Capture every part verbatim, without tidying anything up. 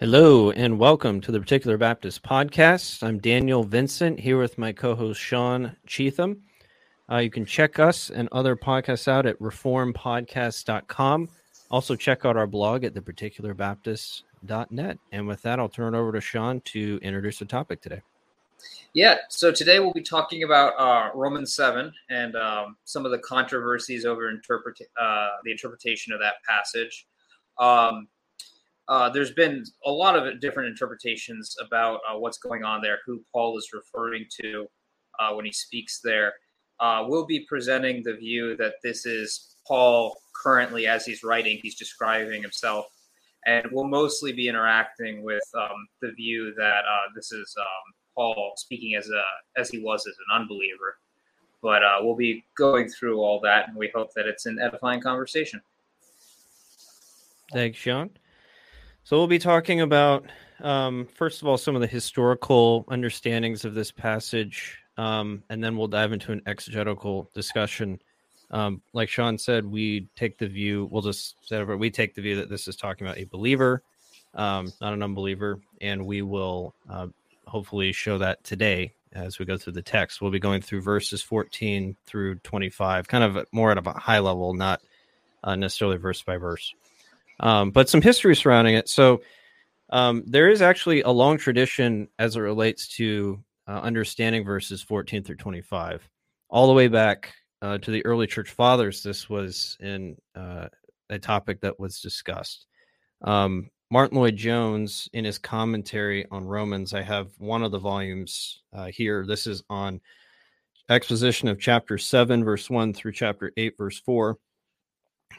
Hello and welcome to the Particular-Baptist podcast. I'm Daniel Vincent here with my co-host Sean Cheatham. Uh, you can check us and other podcasts out at reform podcast dot com. Also check out our blog at the particular baptist dot net. And with that, I'll turn it over to Sean to introduce the topic today. Yeah, so today we'll be talking about uh, Romans seven and um, some of the controversies over interpret uh, the interpretation of that passage. Um Uh, there's been a lot of different interpretations about uh, what's going on there, who Paul is referring to uh, when he speaks there. Uh, we'll be presenting the view that this is Paul currently as he's writing, he's describing himself. And we'll mostly be interacting with um, the view that uh, this is um, Paul speaking as a as he was as an unbeliever. But uh, we'll be going through all that, and we hope that it's an edifying conversation. Thanks, Sean. So we'll be talking about, um, first of all, some of the historical understandings of this passage, um, and then we'll dive into an exegetical discussion. Um, like Sean said, we take the view, we'll just set over, we take the view that this is talking about a believer, um, not an unbeliever, and we will uh, hopefully show that today as we go through the text. We'll be going through verses fourteen through twenty-five, kind of more at a high level, not uh, necessarily verse by verse. Um, but some history surrounding it. So um, there is actually a long tradition as it relates to uh, understanding verses fourteen through twenty-five. All the way back uh, to the early church fathers, this was in uh, a topic that was discussed. Um, Martyn Lloyd-Jones, in his commentary on Romans, I have one of the volumes uh, here. This is on exposition of chapter seven, verse one through chapter eight, verse four.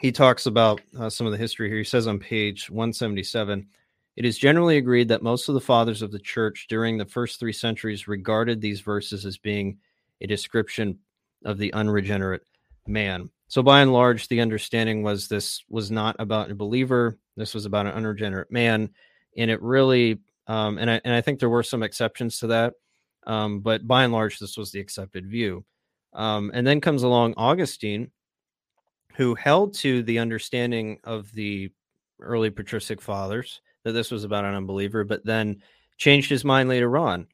He talks about uh, some of the history here. He says on page one seventy-seven, it is generally agreed that most of the fathers of the church during the first three centuries regarded these verses as being a description of the unregenerate man. So by and large, the understanding was this was not about a believer. This was about an unregenerate man. And it really, um, and, I, and I think there were some exceptions to that. Um, but by and large, this was the accepted view. Um, and then comes along Augustine, who held to the understanding of the early patristic fathers that this was about an unbeliever, but then changed his mind later on.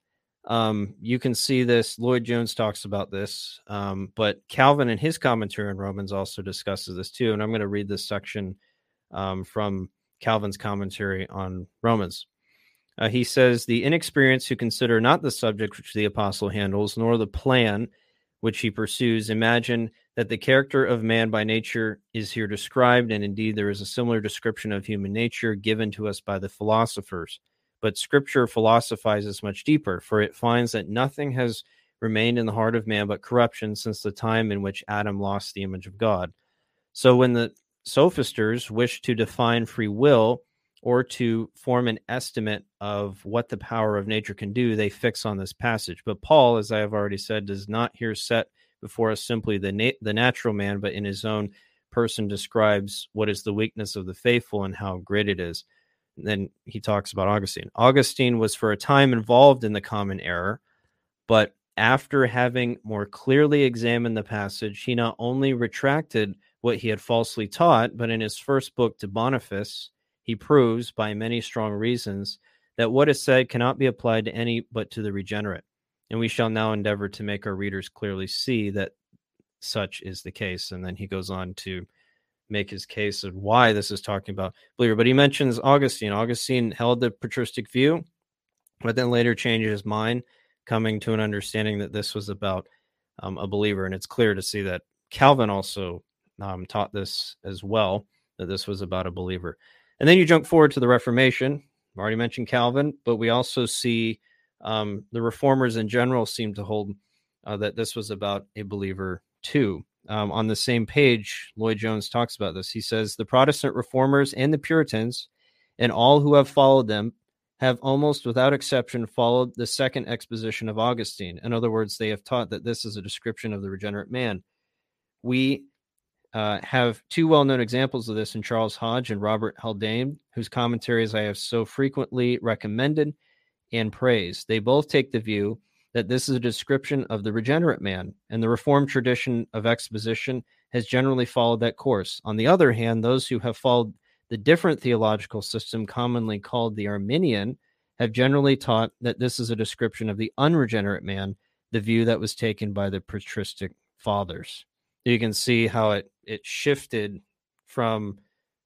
Um, you can see this. Lloyd-Jones talks about this, um, but Calvin in his commentary on Romans also discusses this too. And I'm going to read this section um, from Calvin's commentary on Romans. Uh, he says, the inexperienced who consider not the subject which the apostle handles, nor the plan which he pursues, imagine that the character of man by nature is here described, and indeed there is a similar description of human nature given to us by the philosophers. But Scripture philosophizes much deeper, for it finds that nothing has remained in the heart of man but corruption since the time in which Adam lost the image of God. So when the sophisters wish to define free will or to form an estimate of what the power of nature can do, they fix on this passage. But Paul, as I have already said, does not here set before us simply the na- the natural man, but in his own person describes what is the weakness of the faithful and how great it is. And then he talks about Augustine. Augustine was for a time involved in the common error, but after having more clearly examined the passage, he not only retracted what he had falsely taught, but in his first book to Boniface, he proves by many strong reasons that what is said cannot be applied to any but to the regenerate. And we shall now endeavor to make our readers clearly see that such is the case. And then he goes on to make his case of why this is talking about believer. But he mentions Augustine. Augustine held the patristic view, but then later changed his mind, coming to an understanding that this was about um, a believer. And it's clear to see that Calvin also um, taught this as well, that this was about a believer. And then you jump forward to the Reformation. I've already mentioned Calvin, but we also see Um, the reformers in general seem to hold uh, that this was about a believer too. Um, on the same page, Lloyd-Jones talks about this. He says, the Protestant reformers and the Puritans and all who have followed them have almost without exception followed the second exposition of Augustine. In other words, they have taught that this is a description of the regenerate man. We uh, have two well-known examples of this in Charles Hodge and Robert Haldane, whose commentaries I have so frequently recommended and praise. They both take the view that this is a description of the regenerate man, and the Reformed tradition of exposition has generally followed that course. On the other hand, those who have followed The different theological system, commonly called the Arminian, have generally taught that this is a description of the unregenerate man, the view that was taken by the patristic fathers. You can see how it it shifted from,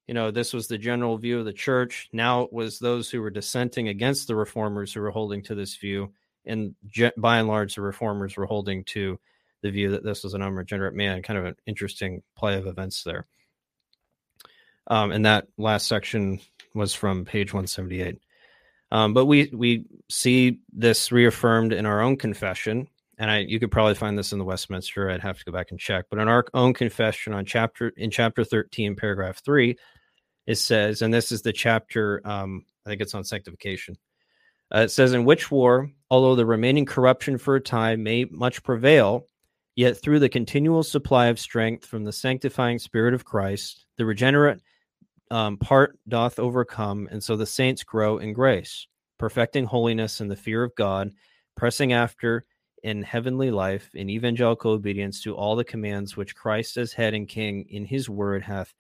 you know, this was the general view of the church. Now it was those who were dissenting against the reformers who were holding to this view. And by and large, the reformers were holding to the view that this was an unregenerate man. Kind of an interesting play of events there. Um, and that last section was from page one seventy-eight. Um, but we we see this reaffirmed in our own confession, and I you could probably find this in the Westminster. I'd have to go back and check. But in our own confession, on chapter in chapter thirteen, paragraph three, it says, and this is the chapter, um, I think it's on sanctification. Uh, it says, in which war, although the remaining corruption for a time may much prevail, yet through the continual supply of strength from the sanctifying Spirit of Christ, the regenerate Um, part doth overcome, and so the saints grow in grace, perfecting holiness in the fear of God, pressing after in heavenly life, in evangelical obedience to all the commands which Christ as head and king in his word hath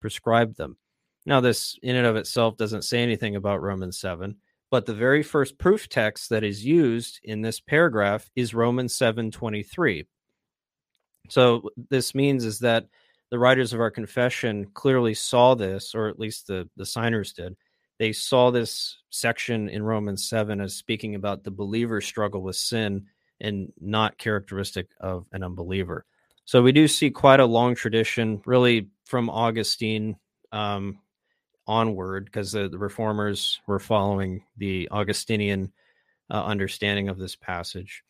prescribed them. Now, this in and of itself doesn't say anything about Romans seven, but the very first proof text that is used in this paragraph is Romans seven twenty-three. So this means is that the writers of our confession clearly saw this, or at least the, the signers did. They saw this section in Romans seven as speaking about the believer's struggle with sin and not characteristic of an unbeliever. So we do see quite a long tradition, really from Augustine um, onward, because the, the reformers were following the Augustinian uh, understanding of this passage.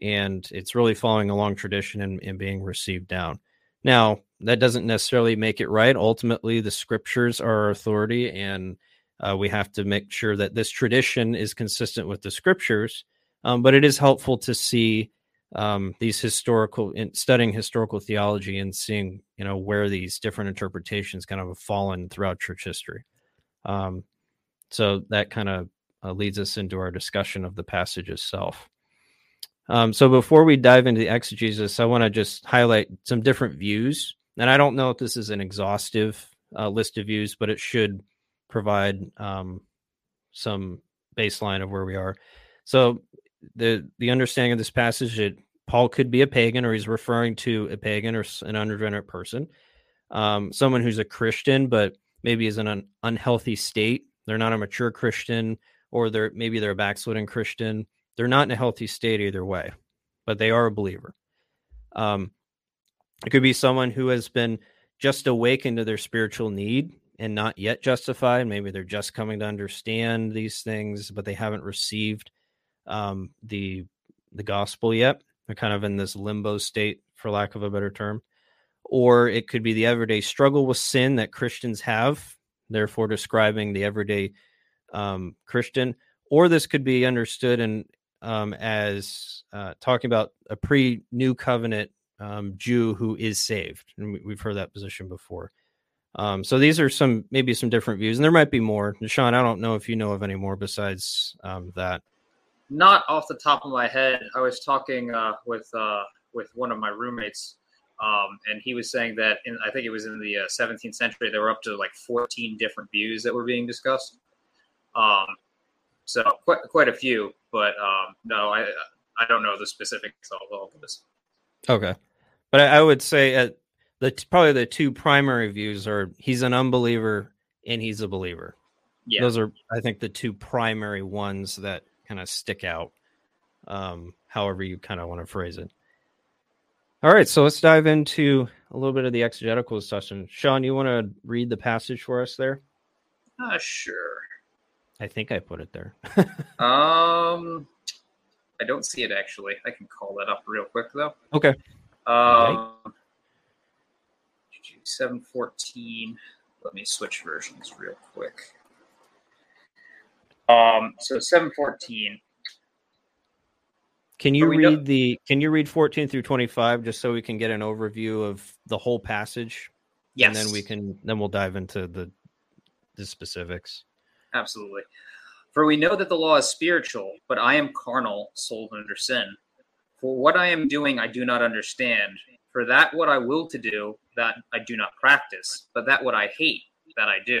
And it's really following a long tradition and, and being received down. Now, that doesn't necessarily make it right. Ultimately, the scriptures are our authority, and uh, we have to make sure that this tradition is consistent with the scriptures. Um, but it is helpful to see um, these historical, in studying historical theology and seeing, you know, where these different interpretations kind of have fallen throughout church history. Um, so that kind of uh, leads us into our discussion of the passage itself. Um, so before we dive into the exegesis, I want to just highlight some different views. And I don't know if this is an exhaustive uh, list of views, but it should provide um, some baseline of where we are. So the the understanding of this passage, that Paul could be a pagan, or he's referring to a pagan or an unregenerate person, um, someone who's a Christian, but maybe is in an unhealthy state. They're not a mature Christian, or they're maybe they're a backslidden Christian. They're not in a healthy state either way, but they are a believer. Um, it could be someone who has been just awakened to their spiritual need and not yet justified. Maybe they're just coming to understand these things, but they haven't received um, the the gospel yet. They're kind of in this limbo state, for lack of a better term. Or it could be the everyday struggle with sin that Christians have, therefore describing the everyday um, Christian. Or this could be understood in Um, as uh, talking about a pre-New Covenant um, Jew who is saved. And we, we've heard that position before. Um, so these are some, maybe some different views, and there might be more. And Sean, I don't know if you know of any more besides um, that. Not off the top of my head. I was talking uh, with uh, with one of my roommates, um, and he was saying that, in, I think it was in the uh, seventeenth century, there were up to like fourteen different views that were being discussed. Um, so quite, quite a few. But um, no, I I don't know the specifics of all of this. Okay, but I, I would say at the probably the two primary views are he's an unbeliever and he's a believer. Yeah, those are I think the two primary ones that kind of stick out. Um, however you kind of want to phrase it. All right, so let's dive into a little bit of the exegetical discussion. Sean, you want to read the passage for us there? Uh, sure. I think I put it there. um, I don't see it, actually. I can call that up real quick, though. Okay. Um, seven fourteen. Let me switch versions real quick. Um, so seven fourteen. Can you read done? the? Can you read fourteen through twenty-five, just so we can get an overview of the whole passage? Yes. And then we can. Then we'll dive into the the specifics. Absolutely. For we know that the law is spiritual, but I am carnal, sold under sin. For what I am doing, I do not understand. For that what I will to do, that I do not practice. But that what I hate, that I do.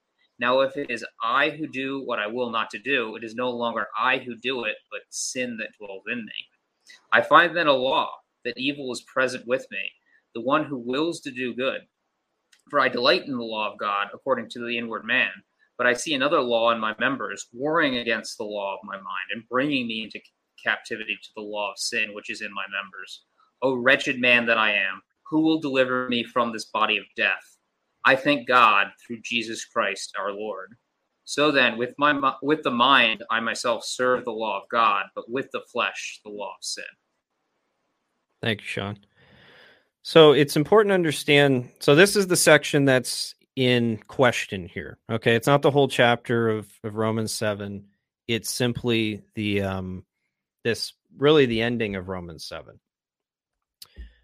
Now, if it is I who do what I will not to do, it is no longer I who do it, but sin that dwells in me. I find then a law, that evil is present with me, the one who wills to do good. For I delight in the law of God according to the inward man, but I see another law in my members, warring against the law of my mind, and bringing me into captivity to the law of sin which is in my members. O wretched man that I am, who will deliver me from this body of death? I thank God through Jesus Christ our Lord. So then, with my with the mind, I myself serve the law of God, but with the flesh, the law of sin. Thank you, Sean. So it's important to understand. So this is the section that's in question here. Okay, it's not the whole chapter of, of Romans seven. It's simply the um, this really the ending of Romans seven.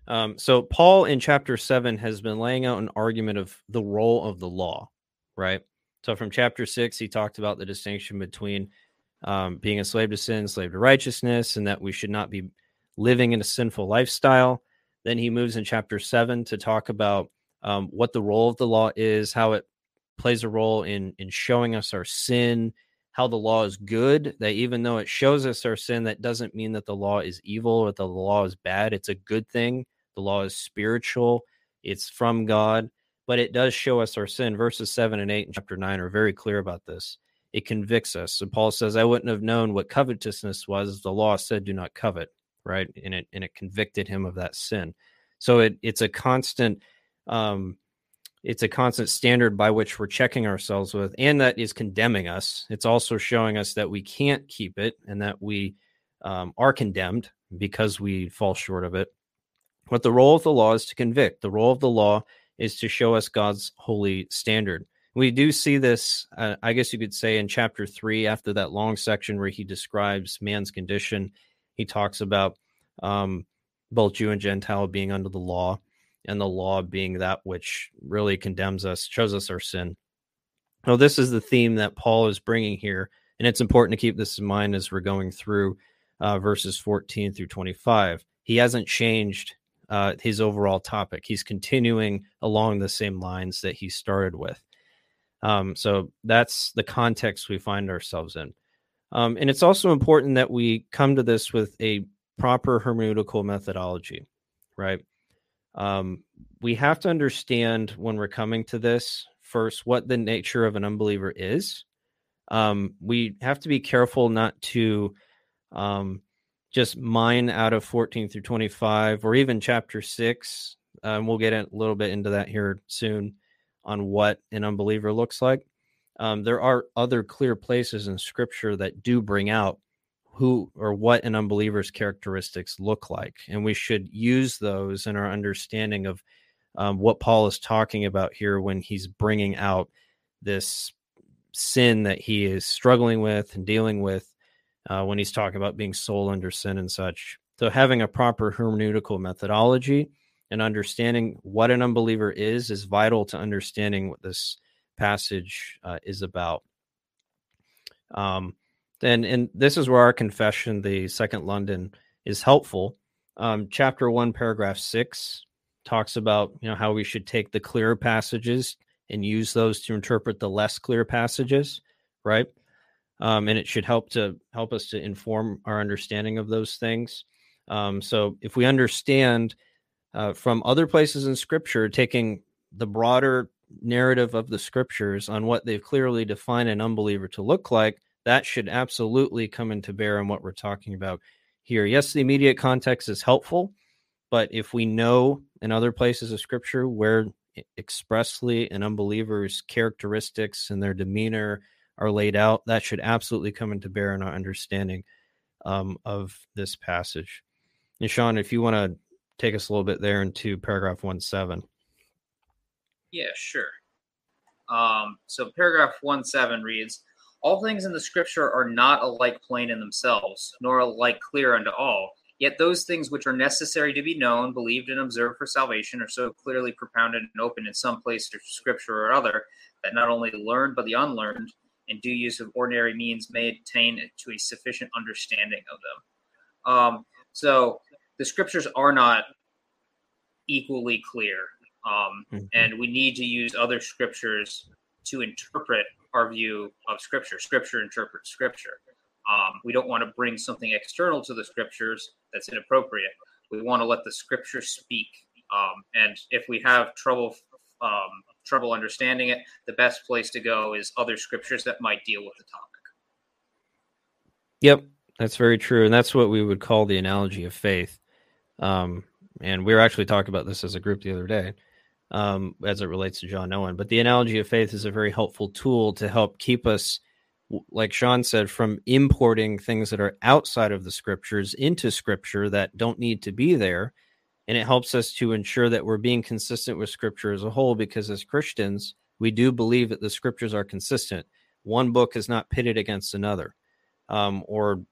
Um, so Paul in chapter seven has been laying out an argument of the role of the law, right? So from chapter six, he talked about the distinction between um, being a slave to sin, slave to righteousness, and that we should not be living in a sinful lifestyle. Then he moves in chapter seven to talk about um, what the role of the law is, how it plays a role in, in showing us our sin, how the law is good, that even though it shows us our sin, that doesn't mean that the law is evil or that the law is bad. It's a good thing. The law is spiritual. It's from God, but it does show us our sin. Verses seven and eight in chapter nine are very clear about this. It convicts us. So Paul says, I wouldn't have known what covetousness was. The law said, do not covet. Right. And it and it convicted him of that sin. So it it's a constant um, it's a constant standard by which we're checking ourselves with, and that is condemning us. It's also showing us that we can't keep it and that we um, are condemned because we fall short of it. But the role of the law is to convict. The role of the law is to show us God's holy standard. We do see this, uh, I guess you could say, in chapter three, after that long section where he describes man's condition. He talks about um, both Jew and Gentile being under the law, and the law being that which really condemns us, shows us our sin. Now, this is the theme that Paul is bringing here, and it's important to keep this in mind as we're going through uh, verses fourteen through twenty-five. He hasn't changed uh, his overall topic. He's continuing along the same lines that he started with. Um, so that's the context we find ourselves in. Um, and it's also important that we come to this with a proper hermeneutical methodology, right? Um, we have to understand when we're coming to this first, what the nature of an unbeliever is. Um, we have to be careful not to um, just mine out of fourteen through twenty-five or even chapter six. Um, we'll get a little bit into that here soon on what an unbeliever looks like. Um, there are other clear places in Scripture that do bring out who or what an unbeliever's characteristics look like. And we should use those in our understanding of um, what Paul is talking about here when he's bringing out this sin that he is struggling with and dealing with uh, when he's talking about being sold under sin and such. So having a proper hermeneutical methodology and understanding what an unbeliever is is vital to understanding what this passage uh, is about. Um, and, and this is where our confession, the Second London, is helpful. Um, chapter one, paragraph six, talks about you know how we should take the clearer passages and use those to interpret the less clear passages, right? Um, and it should help to help us to inform our understanding of those things. Um, so if we understand uh, from other places in Scripture, taking the broader narrative of the Scriptures on what they've clearly defined an unbeliever to look like, that should absolutely come into bear on what we're talking about here. Yes, the immediate context is helpful, but if we know in other places of Scripture where expressly an unbeliever's characteristics and their demeanor are laid out, that should absolutely come into bear in our understanding um, of this passage. And Sean, if you want to take us a little bit there into paragraph one seven. Yeah, sure. Um, so paragraph one seven reads, All things in the scripture are not alike plain in themselves, nor alike clear unto all. Yet those things which are necessary to be known, believed, and observed for salvation are so clearly propounded and open in some place of scripture or other, that not only the learned but the unlearned and due use of ordinary means may attain to a sufficient understanding of them. Um, so the scriptures are not equally clear, um, mm-hmm. and we need to use other scriptures to interpret our view of scripture. Scripture interprets scripture. Um, we don't want to bring something external to the scriptures that's inappropriate. We want to let the scripture speak. Um, and if we have trouble um, trouble understanding it, the best place to go is other scriptures that might deal with the topic. Yep, that's very true. And that's what we would call the analogy of faith. Um, and we were actually talking about this as a group the other day, um, as it relates to John Owen. But the analogy of faith is a very helpful tool to help keep us, like Sean said, from importing things that are outside of the scriptures into scripture that don't need to be there. And it helps us to ensure that we're being consistent with scripture as a whole, because as Christians, we do believe that the scriptures are consistent. One book is not pitted against another, um, or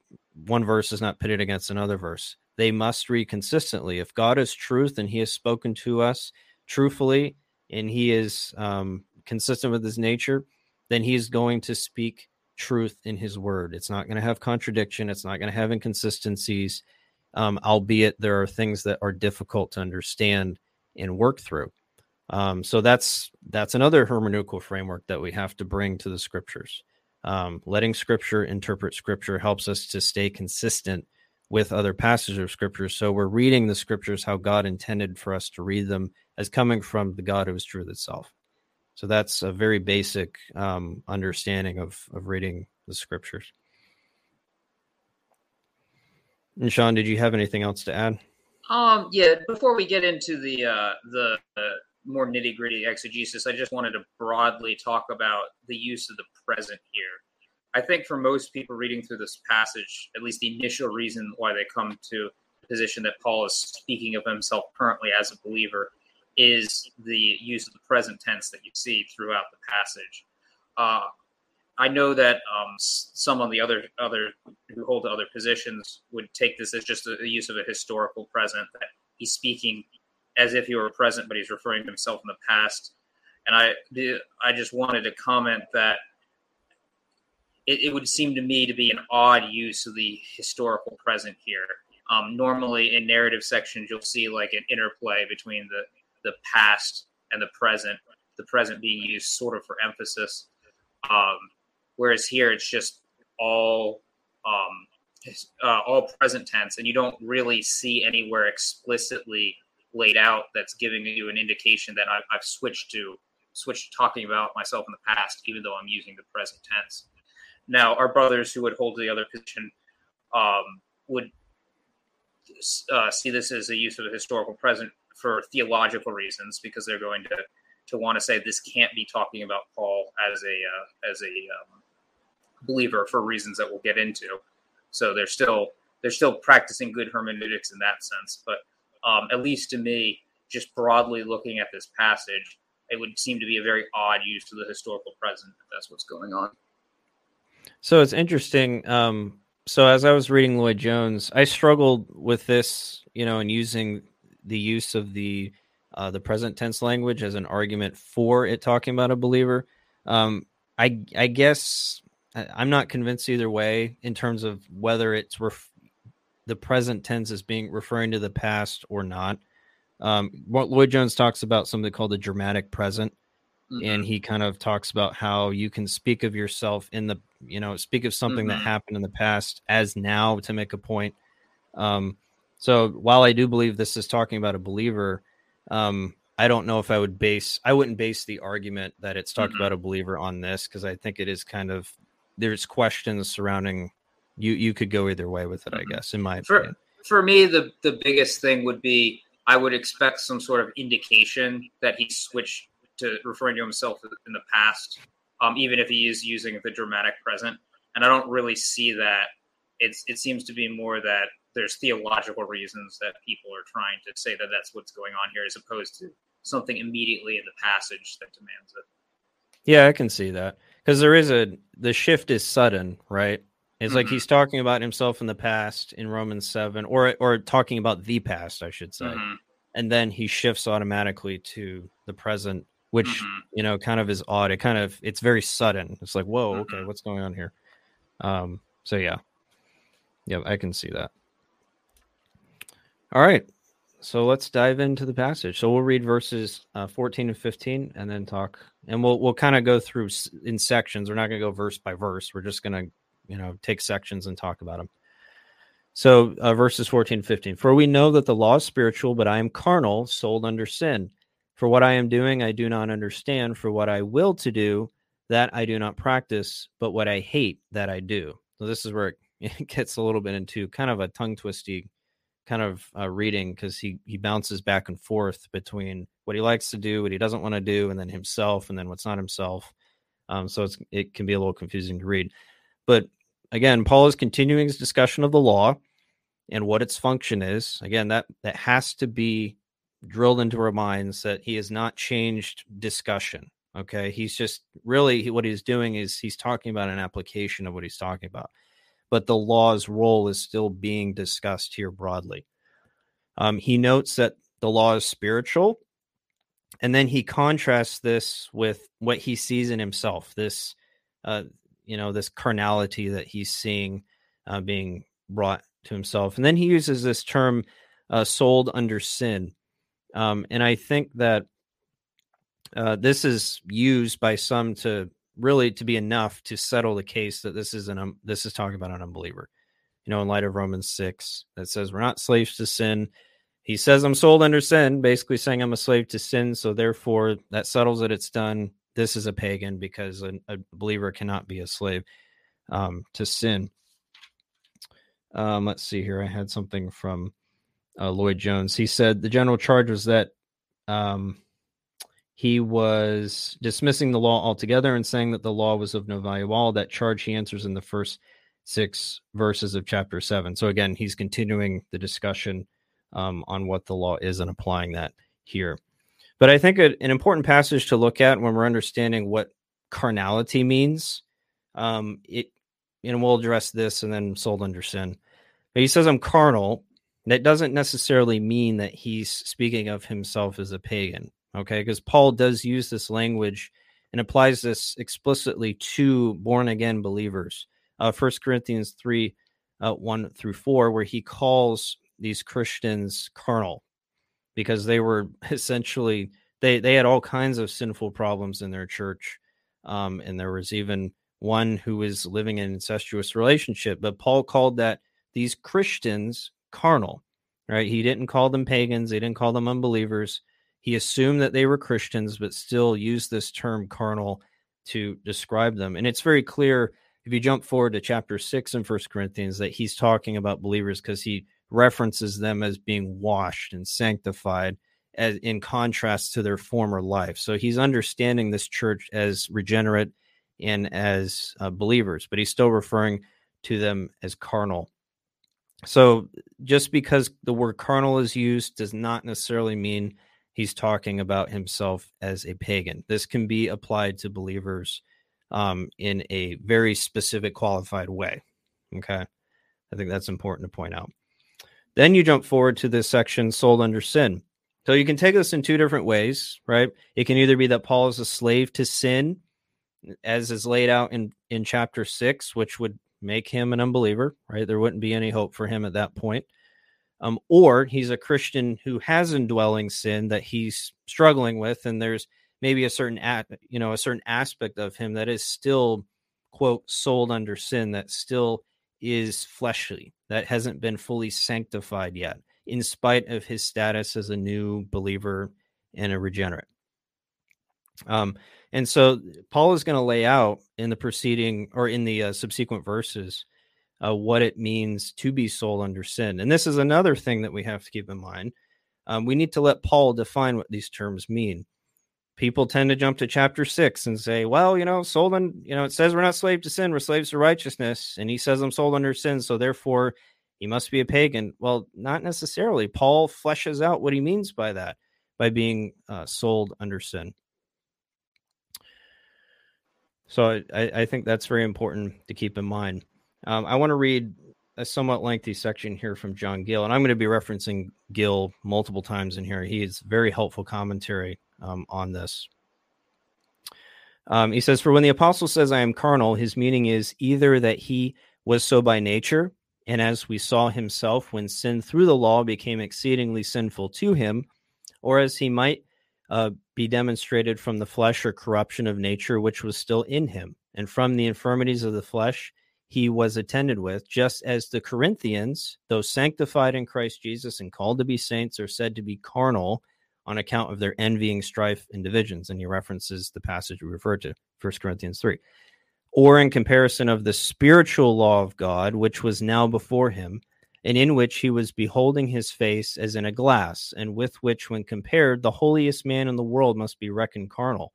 one verse is not pitted against another verse. They must read consistently. If God is truth and he has spoken to us truthfully and he is um, consistent with his nature, then he's going to speak truth in his word. It's not going to have contradiction. It's not going to have inconsistencies, um, albeit there are things that are difficult to understand and work through. Um, so that's that's another hermeneutical framework that we have to bring to the scriptures. Um, letting scripture interpret scripture helps us to stay consistent with other passages of scripture. So we're reading the scriptures how God intended for us to read them, as coming from the God who is truth itself. So that's a very basic um, understanding of, of reading the scriptures. And Sean, did you have anything else to add? Um, yeah, before we get into the, uh, the uh, more nitty-gritty exegesis, I just wanted to broadly talk about the use of the present here. I think for most people reading through this passage, at least the initial reason why they come to the position that Paul is speaking of himself currently as a believer is the use of the present tense that you see throughout the passage. Uh, I know that um, some on the other other who hold other positions would take this as just a, a use of a historical present, that he's speaking as if he were present, but he's referring to himself in the past. And I I just wanted to comment that it, it would seem to me to be an odd use of the historical present here. Um, normally in narrative sections, you'll see like an interplay between the the past and the present, the present being used sort of for emphasis. Um, whereas here it's just all, um, uh, all present tense, and you don't really see anywhere explicitly laid out that's giving you an indication that I've, I've switched to switched to talking about myself in the past, even though I'm using the present tense. Now, our brothers who would hold the other position um, would uh, see this as a use of the historical present for theological reasons, because they're going to to want to say this can't be talking about Paul as a uh, as a um, believer, for reasons that we'll get into. So they're still they're still practicing good hermeneutics in that sense. But um, at least to me, just broadly looking at this passage, it would seem to be a very odd use of the historical present, if that's what's going on. So it's interesting. Um, so as I was reading Lloyd-Jones, I struggled with this, you know, and using the use of the uh, the present tense language as an argument for it talking about a believer. Um, I I guess I'm not convinced either way in terms of whether it's ref- the present tense is being referring to the past or not. Um, what Lloyd-Jones talks about something called the dramatic present, mm-hmm. and he kind of talks about how you can speak of yourself in the, you know, speak of something mm-hmm. that happened in the past as now to make a point. Um, So while I do believe this is talking about a believer, um, I don't know if I would base, I wouldn't base the argument that it's talking mm-hmm. about a believer on this, because I think it is kind of, there's questions surrounding, you you could go either way with it, mm-hmm. I guess, in my for, opinion. For me, the, the biggest thing would be, I would expect some sort of indication that he switched to referring to himself in the past, um, even if he is using the dramatic present. And I don't really see that. It's It seems to be more that there's theological reasons that people are trying to say that that's what's going on here, as opposed to something immediately in the passage that demands it. Yeah, I can see that. because there is a the shift is sudden, right? It's mm-hmm. like he's talking about himself in the past in Romans seven, or or talking about the past, I should say, mm-hmm. and then he shifts automatically to the present, which mm-hmm. you know kind of is odd. It kind of it's very sudden. It's like, whoa, okay, mm-hmm. what's going on here? Um, so yeah, yeah, I can see that. All right. So let's dive into the passage. So we'll read verses uh, fourteen and fifteen, and then talk. And we'll we'll kind of go through in sections. We're not going to go verse by verse. We're just going to, you know, take sections and talk about them. So uh, verses fourteen and fifteen. For we know that the law is spiritual, but I am carnal, sold under sin. For what I am doing, I do not understand. For what I will to do, that I do not practice. But what I hate, that I do. So this is where it gets a little bit into kind of a tongue twisty kind of uh, reading, because he, he bounces back and forth between what he likes to do, what he doesn't want to do, and then himself, and then what's not himself. Um, so it's, it can be a little confusing to read. But again, Paul is continuing his discussion of the law and what its function is. Again, that, that has to be drilled into our minds that he has not changed discussion. Okay. He's just really he, what he's doing is he's talking about an application of what he's talking about. But the law's role is still being discussed here broadly. Um, he notes that the law is spiritual, and then he contrasts this with what he sees in himself, this, uh, you know, this carnality that he's seeing uh, being brought to himself. And then he uses this term, uh, sold under sin. Um, and I think that uh, this is used by some to really to be enough to settle the case that this is an um, this is talking about an unbeliever, you know, in light of Romans six that says we're not slaves to sin. He says I'm sold under sin, basically saying I'm a slave to sin, so therefore that settles it. It's done. This is a pagan, because a, a believer cannot be a slave um, to sin. Um, let's see here. I had something from uh, Lloyd-Jones. He said the general charge was that um, he was dismissing the law altogether and saying that the law was of no value. All that charge he answers in the first six verses of chapter seven. So again, he's continuing the discussion um, on what the law is and applying that here. But I think a, an important passage to look at when we're understanding what carnality means. Um, it, and we'll address this and then sold under sin. But he says I'm carnal. That doesn't necessarily mean that he's speaking of himself as a pagan. Okay, because Paul does use this language and applies this explicitly to born-again believers. Uh, First Corinthians three, uh, one through four, where he calls these Christians carnal because they were essentially, they, they had all kinds of sinful problems in their church. Um, and there was even one who was living in an incestuous relationship. But Paul called that these Christians carnal, right? He didn't call them pagans. He didn't call them unbelievers. He assumed that they were Christians, but still used this term carnal to describe them. And it's very clear if you jump forward to chapter six in First Corinthians that he's talking about believers, because he references them as being washed and sanctified as in contrast to their former life. So he's understanding this church as regenerate and as uh, believers, but he's still referring to them as carnal. So just because the word carnal is used does not necessarily mean he's talking about himself as a pagan. This can be applied to believers um, in a very specific, qualified way. Okay. I think that's important to point out. Then you jump forward to this section, sold under sin. So you can take this in two different ways, right? It can either be that Paul is a slave to sin, as is laid out in, in chapter six, which would make him an unbeliever, right? There wouldn't be any hope for him at that point. Um, or he's a Christian who has indwelling sin that he's struggling with, and there's maybe a certain, at, you know, a certain aspect of him that is still, quote, sold under sin, that still is fleshly, that hasn't been fully sanctified yet, in spite of his status as a new believer and a regenerate. Um, and so Paul is going to lay out in the preceding or in the uh, subsequent verses Uh, what it means to be sold under sin. And this is another thing that we have to keep in mind. Um, we need to let Paul define what these terms mean. People tend to jump to chapter six and say, well, you know, sold under, you know, it says we're not slaves to sin, we're slaves to righteousness. And he says I'm sold under sin, so therefore he must be a pagan. Well, not necessarily. Paul fleshes out what he means by that, by being uh, sold under sin. So I, I think that's very important to keep in mind. Um, I want to read a somewhat lengthy section here from John Gill, and I'm going to be referencing Gill multiple times in here. He is very helpful commentary um, on this. Um, he says, "For when the apostle says, 'I am carnal,' his meaning is either that he was so by nature, and as we saw himself when sin through the law became exceedingly sinful to him, or as he might uh, be demonstrated from the flesh or corruption of nature, which was still in him. And from the infirmities of the flesh he was attended with, just as the Corinthians, though sanctified in Christ Jesus and called to be saints, are said to be carnal on account of their envying, strife, and divisions." And he references the passage we referred to, First Corinthians three. "Or in comparison of the spiritual law of God, which was now before him, and in which he was beholding his face as in a glass, and with which, when compared, the holiest man in the world must be reckoned carnal.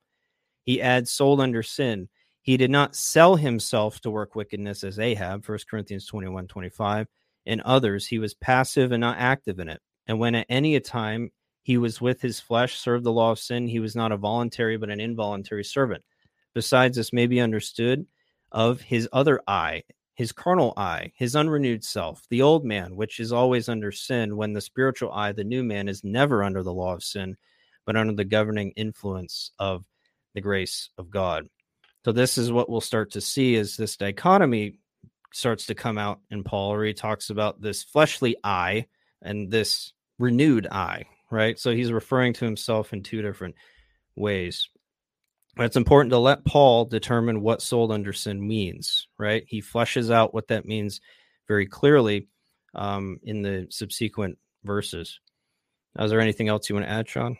He adds, sold under sin. He did not sell himself to work wickedness as Ahab," First Corinthians twenty-one twenty-five, "and others. He was passive and not active in it. And when at any time he was with his flesh, served the law of sin, he was not a voluntary but an involuntary servant. Besides, this may be understood of his other eye, his carnal eye, his unrenewed self, the old man, which is always under sin, when the spiritual eye, the new man, is never under the law of sin, but under the governing influence of the grace of God." So this is what we'll start to see as this dichotomy starts to come out in Paul, where he talks about this fleshly eye and this renewed eye, right? So he's referring to himself in two different ways. But it's important to let Paul determine what sold under sin means, right? He fleshes out what that means very clearly um, in the subsequent verses. Now, is there anything else you want to add, Sean?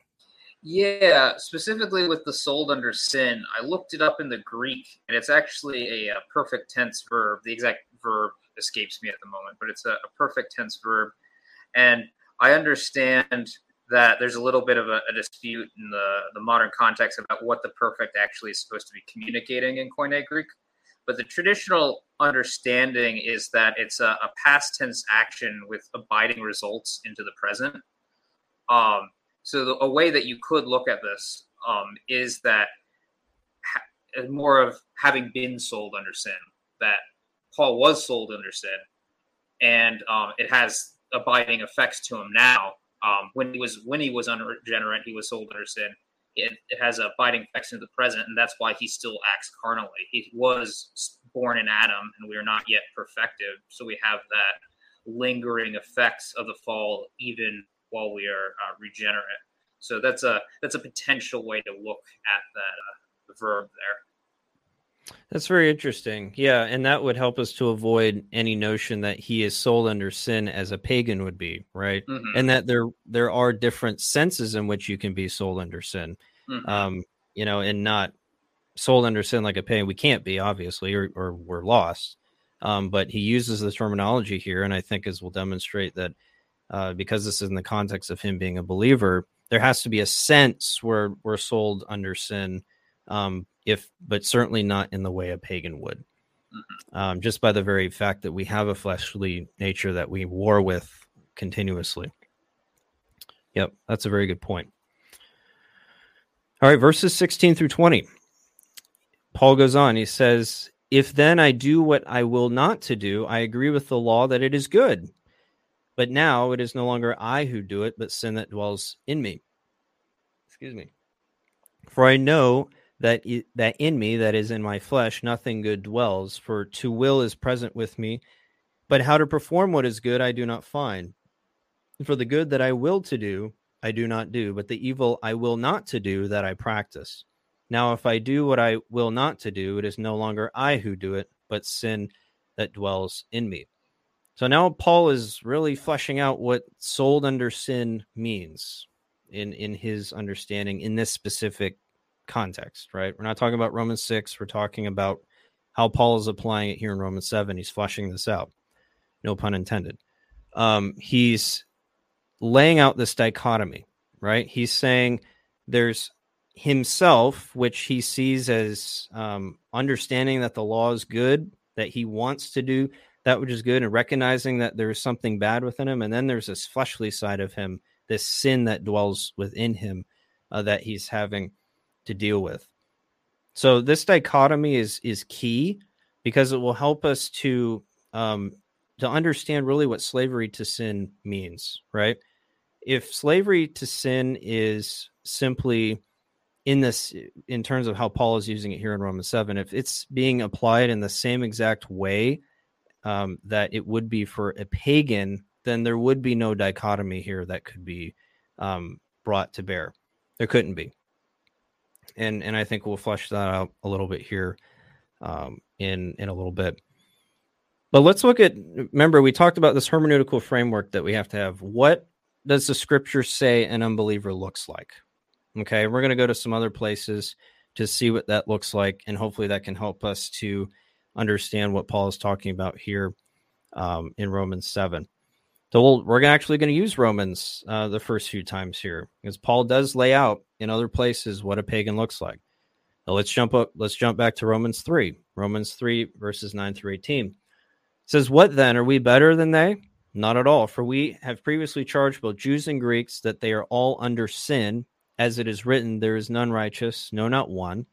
Yeah, specifically with the sold under sin, I looked it up in the Greek, and it's actually a, a perfect tense verb. The exact verb escapes me at the moment, but it's a, a perfect tense verb. And I understand that there's a little bit of a, a dispute in the, the modern context about what the perfect actually is supposed to be communicating in Koine Greek. But the traditional understanding is that it's a, a past tense action with abiding results into the present. Um, so the, a way that you could look at this um, is that ha- more of having been sold under sin, that Paul was sold under sin, and um, it has abiding effects to him now. Um, when he was when he was unregenerate, he was sold under sin. It, it has abiding effects into the present, and that's why he still acts carnally. He was born in Adam, and we are not yet perfected, so we have that lingering effects of the fall even while we are uh, regenerate. So that's a that's a potential way to look at that uh, verb there. That's very interesting. Yeah, and that would help us to avoid any notion that he is sold under sin as a pagan would be, right? Mm-hmm. And that there there are different senses in which you can be sold under sin, mm-hmm. um, you know, and not sold under sin like a pagan. We can't be, obviously, or, or we're lost. Um, but he uses the terminology here, and I think as we'll demonstrate that uh, because this is in the context of him being a believer, there has to be a sense where we're sold under sin, um, if but certainly not in the way a pagan would, mm-hmm. um, just by the very fact that we have a fleshly nature that we war with continuously. Yep, that's a very good point. All right, verses sixteen through twenty. Paul goes on. He says, "If then I do what I will not to do, I agree with the law that it is good. But now it is no longer I who do it, but sin that dwells in me. Excuse me. For I know that that in me, that is in my flesh, nothing good dwells, for to will is present with me, but how to perform what is good I do not find. For the good that I will to do, I do not do, but the evil I will not to do, that I practice. Now if I do what I will not to do, it is no longer I who do it, but sin that dwells in me." So now Paul is really fleshing out what sold under sin means in, in his understanding in this specific context, right? We're not talking about Romans six. We're talking about how Paul is applying it here in Romans seven. He's fleshing this out. No pun intended. Um, he's laying out this dichotomy, right? He's saying there's himself, which he sees as um, understanding that the law is good, that he wants to do that which is good, and recognizing that there is something bad within him. And then there's this fleshly side of him, this sin that dwells within him, uh, that he's having to deal with. So this dichotomy is is key because it will help us to um, to understand really what slavery to sin means, right? If slavery to sin is simply in this, in terms of how Paul is using it here in Romans seven, if it's being applied in the same exact way um, that it would be for a pagan, then there would be no dichotomy here that could be um, brought to bear. There couldn't be. And and I think we'll flesh that out a little bit here um, in, in a little bit. But let's look at, remember, we talked about this hermeneutical framework that we have to have. What does the scripture say an unbeliever looks like? Okay, we're going to go to some other places to see what that looks like, and hopefully that can help us to understand what Paul is talking about here um, in Romans seven. So we'll, we're actually going to use Romans uh, the first few times here, because Paul does lay out in other places what a pagan looks like. Now let's jump up. Let's jump back to Romans three. Romans three, verses nine through eighteen. It says, "What then? Are we better than they? Not at all. For we have previously charged both Jews and Greeks that they are all under sin. As it is written, there is none righteous, no, not one.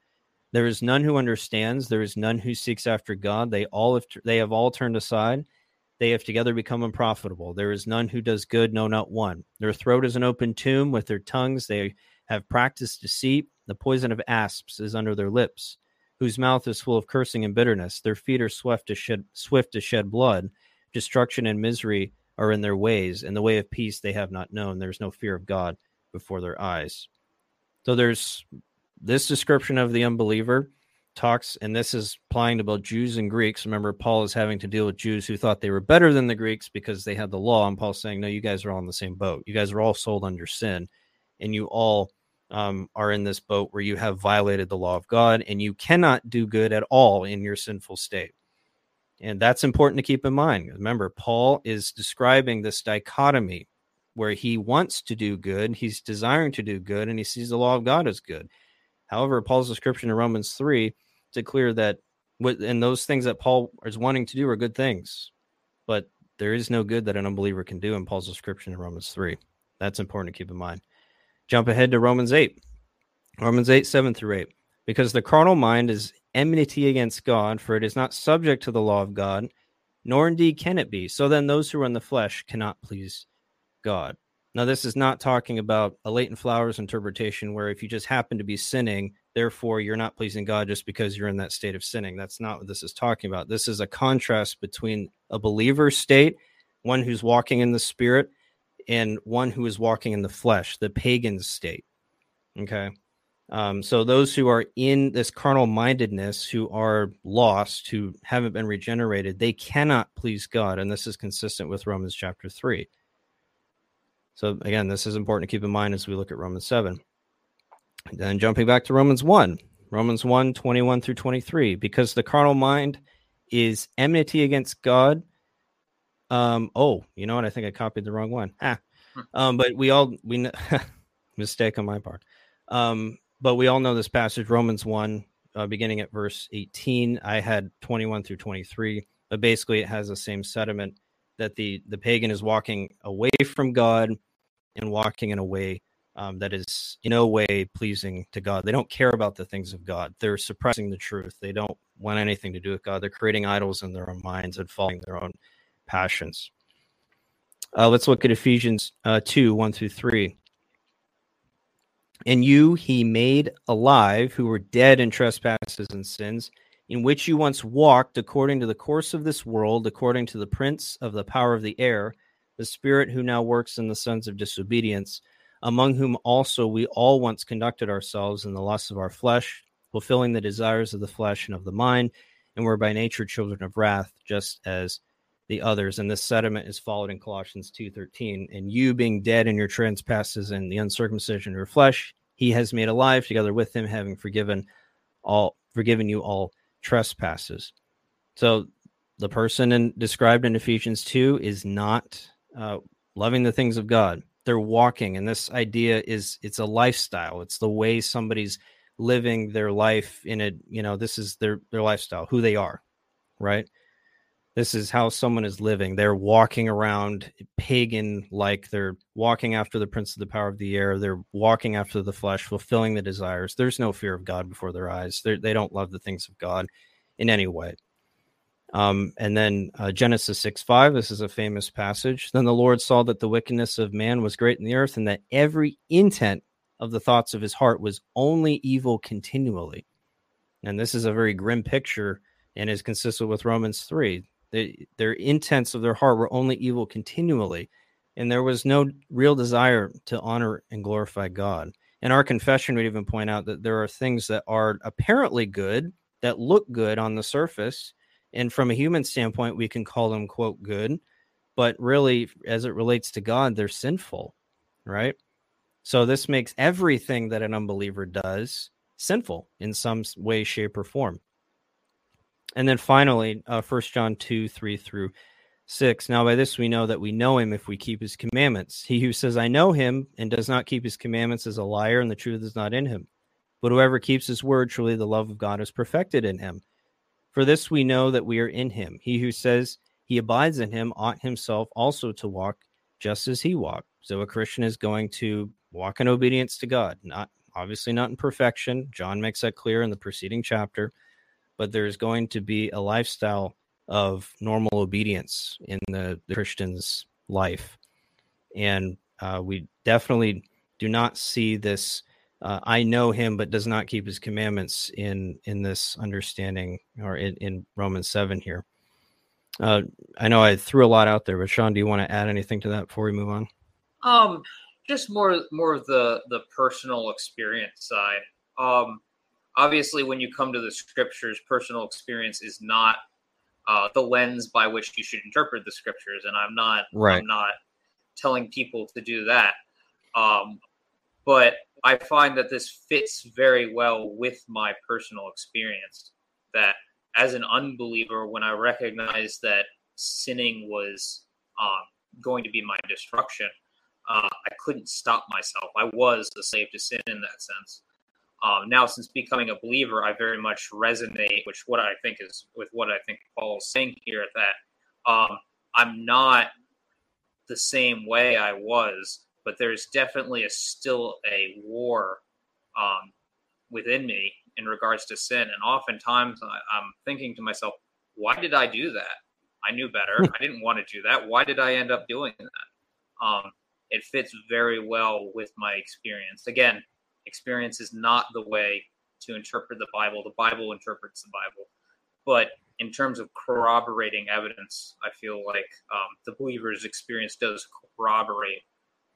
There is none who understands. There is none who seeks after God. They all have, they have all turned aside. They have together become unprofitable. There is none who does good, no, not one. Their throat is an open tomb. With their tongues they have practiced deceit. The poison of asps is under their lips, whose mouth is full of cursing and bitterness. Their feet are swift to shed, swift to shed blood. Destruction and misery are in their ways, and the way of peace they have not known. There is no fear of God before their eyes." So there's this description of the unbeliever talks, and this is applying to both Jews and Greeks. Remember, Paul is having to deal with Jews who thought they were better than the Greeks because they had the law, and Paul's saying, no, you guys are all in the same boat. You guys are all sold under sin, and you all um, are in this boat where you have violated the law of God, and you cannot do good at all in your sinful state. And that's important to keep in mind. Remember, Paul is describing this dichotomy where he wants to do good, he's desiring to do good, and he sees the law of God as good. However, Paul's description in Romans three is declare that and those things that Paul is wanting to do are good things, but there is no good that an unbeliever can do in Paul's description in Romans three. That's important to keep in mind. Jump ahead to Romans eight. Romans eight, seven through eight. "Because the carnal mind is enmity against God, for it is not subject to the law of God, nor indeed can it be. So then those who are in the flesh cannot please God." Now, this is not talking about a Leighton Flowers interpretation where if you just happen to be sinning, therefore you're not pleasing God just because you're in that state of sinning. That's not what this is talking about. This is a contrast between a believer's state, one who's walking in the spirit, and one who is walking in the flesh, the pagan state. Okay. Um, so those who are in this carnal mindedness, who are lost, who haven't been regenerated, they cannot please God. And this is consistent with Romans chapter three. So again, this is important to keep in mind as we look at Romans seven. And then jumping back to Romans one, Romans one, twenty-one through twenty-three, "Because the carnal mind is enmity against God." Um, oh, you know what? I think I copied the wrong one. Ah. Um, but we all, we know, mistake on my part. Um, but we all know this passage, Romans one, uh, beginning at verse eighteen. I had twenty-one through twenty-three, but basically it has the same sentiment that the, the pagan is walking away from God and walking in a way um, that is in no way pleasing to God. They don't care about the things of God. They're suppressing the truth. They don't want anything to do with God. They're creating idols in their own minds and following their own passions. Uh, let's look at Ephesians uh, two, one through three. "And you he made alive who were dead in trespasses and sins, in which you once walked according to the course of this world, according to the prince of the power of the air, the spirit who now works in the sons of disobedience, among whom also we all once conducted ourselves in the lusts of our flesh, fulfilling the desires of the flesh and of the mind, and were by nature children of wrath, just as the others." And this sentiment is followed in Colossians two thirteen. "And you being dead in your trespasses and the uncircumcision of your flesh, he has made alive together with him, having forgiven all, forgiven you all trespasses." So the person in, described in Ephesians two is not uh, loving the things of God. They're walking, and this idea is it's a lifestyle. It's the way somebody's living their life in a, you know, this is their, their lifestyle, who they are, right? This is how someone is living. They're walking around pagan, like they're walking after the prince of the power of the air. They're walking after the flesh, fulfilling the desires. There's no fear of God before their eyes. They're, they don't love the things of God in any way. Um, and then uh, Genesis six five, this is a famous passage. Then the Lord saw that the wickedness of man was great in the earth, and that every intent of the thoughts of his heart was only evil continually. And this is a very grim picture and is consistent with Romans three. They, their intents of their heart were only evil continually, and there was no real desire to honor and glorify God. In our confession, we even point out that there are things that are apparently good, that look good on the surface, and from a human standpoint, we can call them, quote, good, but really, as it relates to God, they're sinful, right? So this makes everything that an unbeliever does sinful in some way, shape, or form. And then finally, uh, First John two, three through six. Now by this we know that we know him if we keep his commandments. He who says, I know him, and does not keep his commandments is a liar, and the truth is not in him. But whoever keeps his word, truly the love of God is perfected in him. For this we know that we are in him. He who says he abides in him ought himself also to walk just as he walked. So a Christian is going to walk in obedience to God, not obviously not in perfection. John makes that clear in the preceding chapter. But there's going to be a lifestyle of normal obedience in the, the Christian's life. And uh, we definitely do not see this, uh, I know him, but does not keep his commandments in, in this understanding or in, in Romans seven here. Uh, I know I threw a lot out there, but Sean, do you want to add anything to that before we move on? Um, just more, more of the, the personal experience side. Um, Obviously, when you come to the scriptures, personal experience is not uh, the lens by which you should interpret the scriptures, and I'm not right. I'm not telling people to do that. Um, but I find that this fits very well with my personal experience. That as an unbeliever, when I recognized that sinning was uh, going to be my destruction, uh, I couldn't stop myself. I was a slave to sin in that sense. Um, now, since becoming a believer, I very much resonate, which what I think is with what I think Paul is saying here. That um, I'm not the same way I was, but there's definitely a, still a war um, within me in regards to sin. And oftentimes, I, I'm thinking to myself, "Why did I do that? I knew better. I didn't want to do that. Why did I end up doing that?" Um, it fits very well with my experience. Again. Experience is not the way to interpret the Bible. The Bible interprets the Bible. But in terms of corroborating evidence, I feel like um, the believer's experience does corroborate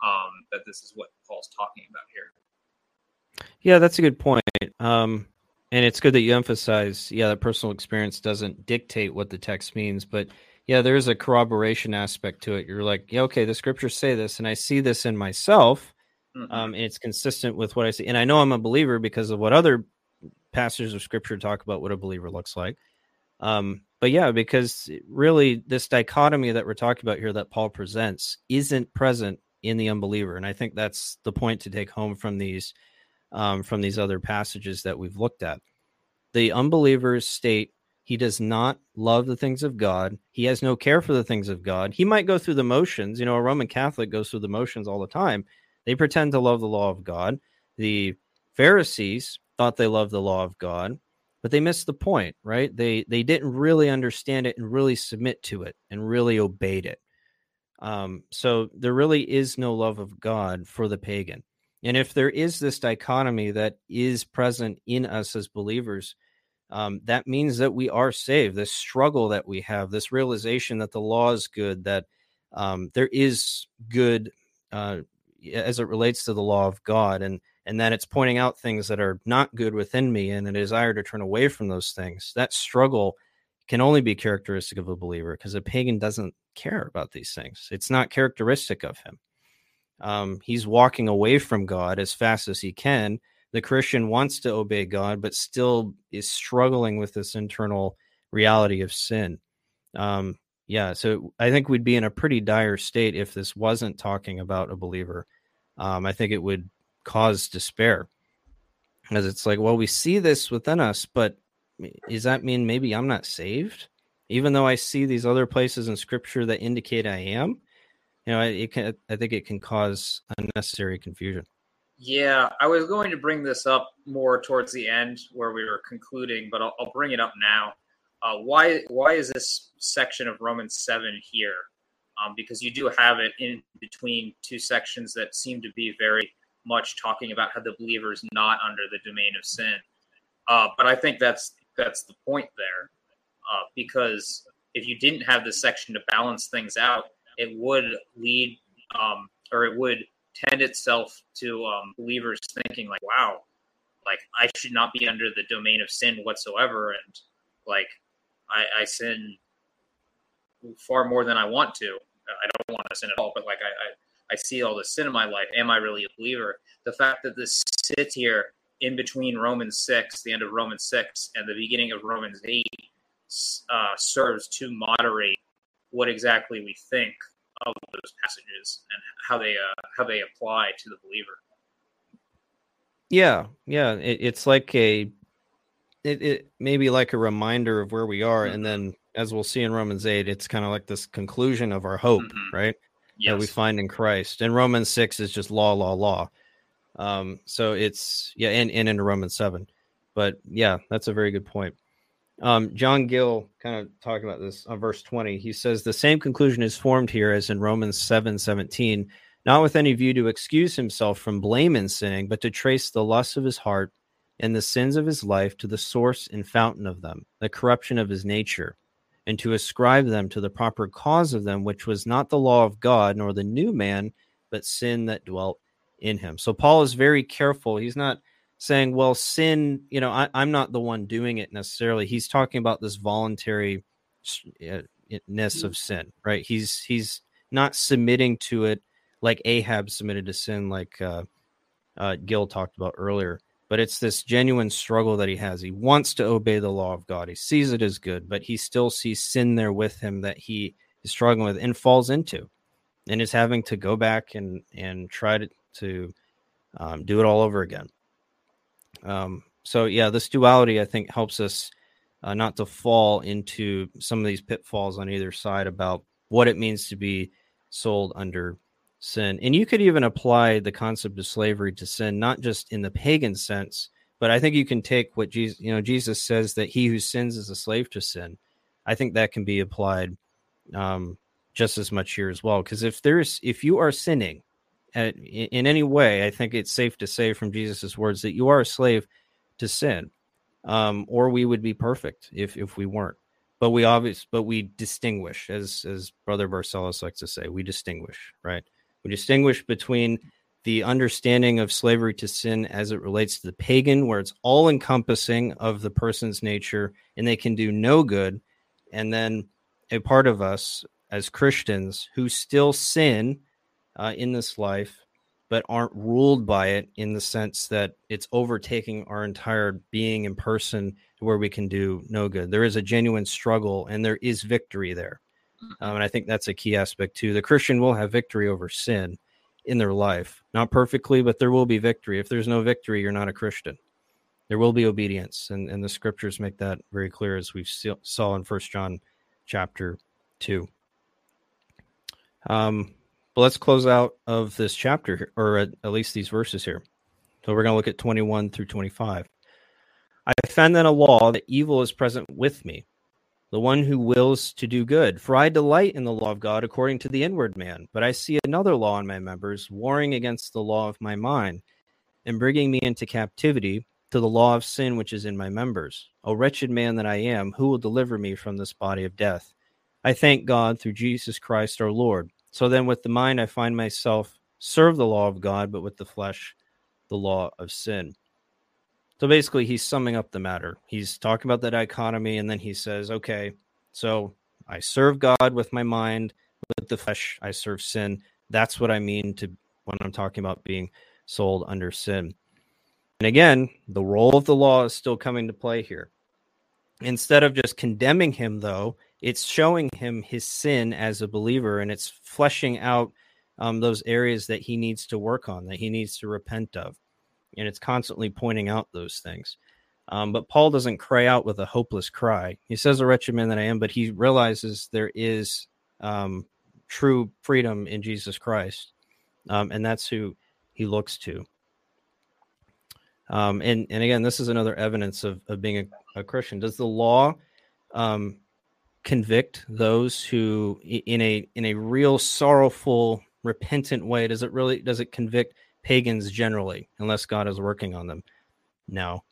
um, that this is what Paul's talking about here. Yeah, that's a good point. Um, and it's good that you emphasize, yeah, that personal experience doesn't dictate what the text means. But yeah, there is a corroboration aspect to it. You're like, yeah, okay, the scriptures say this, and I see this in myself. Mm-hmm. Um, and it's consistent with what I see. And I know I'm a believer because of what other passages of scripture talk about what a believer looks like. Um, but yeah, because really this dichotomy that we're talking about here that Paul presents isn't present in the unbeliever. And I think that's the point to take home from these, um, from these other passages that we've looked at. The unbeliever's state, he does not love the things of God. He has no care for the things of God. He might go through the motions. You know, a Roman Catholic goes through the motions all the time. They pretend to love the law of God. The Pharisees thought they loved the law of God, but they missed the point, right? They they didn't really understand it and really submit to it and really obeyed it. Um, so there really is no love of God for the pagan. And if there is this dichotomy that is present in us as believers, um, that means that we are saved. This struggle that we have, this realization that the law is good, that um, there is good uh as it relates to the law of God, and and that it's pointing out things that are not good within me and a desire to turn away from those things. That struggle can only be characteristic of a believer because a pagan doesn't care about these things. It's not characteristic of him. Um, he's walking away from God as fast as he can. The Christian wants to obey God, but still is struggling with this internal reality of sin. Um, Yeah, so I think we'd be in a pretty dire state if this wasn't talking about a believer. Um, I think it would cause despair because it's like, well, we see this within us, but does that mean maybe I'm not saved? Even though I see these other places in Scripture that indicate I am, you know, it can, I think it can cause unnecessary confusion. Yeah, I was going to bring this up more towards the end where we were concluding, but I'll, I'll bring it up now. Uh, why why is this section of Romans seven here? Um, because you do have it in between two sections that seem to be very much talking about how the believer is not under the domain of sin. Uh, but I think that's that's the point there. Uh, because if you didn't have this section to balance things out, it would lead um, or it would tend itself to um, believers thinking like, wow, like I should not be under the domain of sin whatsoever. And like I, I sin far more than I want to. I don't want to sin at all, but like I, I, I see all the sin in my life. Am I really a believer? The fact that this sits here in between Romans six, the end of Romans six, and the beginning of Romans eight, Uh, serves to moderate what exactly we think of those passages and how they uh, how they apply to the believer. Yeah, yeah, it, it's like a it, it maybe like a reminder of where we are, mm-hmm. and then as we'll see in Romans eight, it's kind of like this conclusion of our hope, mm-hmm. right? Yes. That we find in Christ. And Romans six is just law, law, law. Um, so it's yeah, and and into Romans seven, but yeah, that's a very good point. Um, John Gill kind of talking about this on verse twenty. He says, the same conclusion is formed here as in Romans seven seventeen, not with any view to excuse himself from blame in sinning, but to trace the lusts of his heart and the sins of his life to the source and fountain of them, the corruption of his nature, and to ascribe them to the proper cause of them, which was not the law of God nor the new man, but sin that dwelt in him. So Paul is very careful. He's not saying, well, sin, you know, I, I'm not the one doing it necessarily. He's talking about this voluntariness of sin, right? He's he's not submitting to it like Ahab submitted to sin, like uh, uh, Gil talked about earlier. But it's this genuine struggle that he has. He wants to obey the law of God. He sees it as good, but he still sees sin there with him that he is struggling with and falls into, and is having to go back and and try to, to um, do it all over again. Um, so yeah, this duality, I think, helps us uh, not to fall into some of these pitfalls on either side about what it means to be sold under sin. And you could even apply the concept of slavery to sin, not just in the pagan sense, but I think you can take what Jesus, you know, Jesus says that he who sins is a slave to sin. I think that can be applied, um, just as much here as well. Cause if there's, if you are sinning, in any way, I think it's safe to say from Jesus's words that you are a slave to sin, um, or we would be perfect if if we weren't. But we obvious, but we distinguish, as as Brother Barcelos likes to say, we distinguish, right? We distinguish between the understanding of slavery to sin as it relates to the pagan, where it's all encompassing of the person's nature and they can do no good, and then a part of us as Christians who still sin Uh, in this life, but aren't ruled by it in the sense that it's overtaking our entire being in person where we can do no good. There is a genuine struggle and there is victory there. Um, and I think that's a key aspect too. The Christian will have victory over sin in their life, not perfectly, but there will be victory. If there's no victory, you're not a Christian. There will be obedience. And, and the scriptures make that very clear, as we saw in First John chapter two. Um, But let's close out of this chapter, or at least these verses here. So we're going to look at twenty-one through twenty-five. I found that a law that evil is present with me, the one who wills to do good. For I delight in the law of God according to the inward man. But I see another law in my members, warring against the law of my mind, and bringing me into captivity to the law of sin which is in my members. O wretched man that I am, who will deliver me from this body of death? I thank God through Jesus Christ our Lord. So then with the mind, I find myself serve the law of God, but with the flesh, the law of sin. So basically, he's summing up the matter. He's talking about the dichotomy, and then he says, okay, so I serve God with my mind, with the flesh, I serve sin. That's what I mean to when I'm talking about being sold under sin. And again, the role of the law is still coming to play here. Instead of just condemning him, though, it's showing him his sin as a believer, and it's fleshing out um, those areas that he needs to work on, that he needs to repent of. And it's constantly pointing out those things. Um, but Paul doesn't cry out with a hopeless cry. He says, "A wretched man that I am," but he realizes there is um, true freedom in Jesus Christ. Um, and that's who he looks to. Um, and, and again, this is another evidence of, of being a, a Christian. Does the law um, convict those who in a, in a real sorrowful, repentant way? Does it really, does it convict pagans generally, unless God is working on them? No,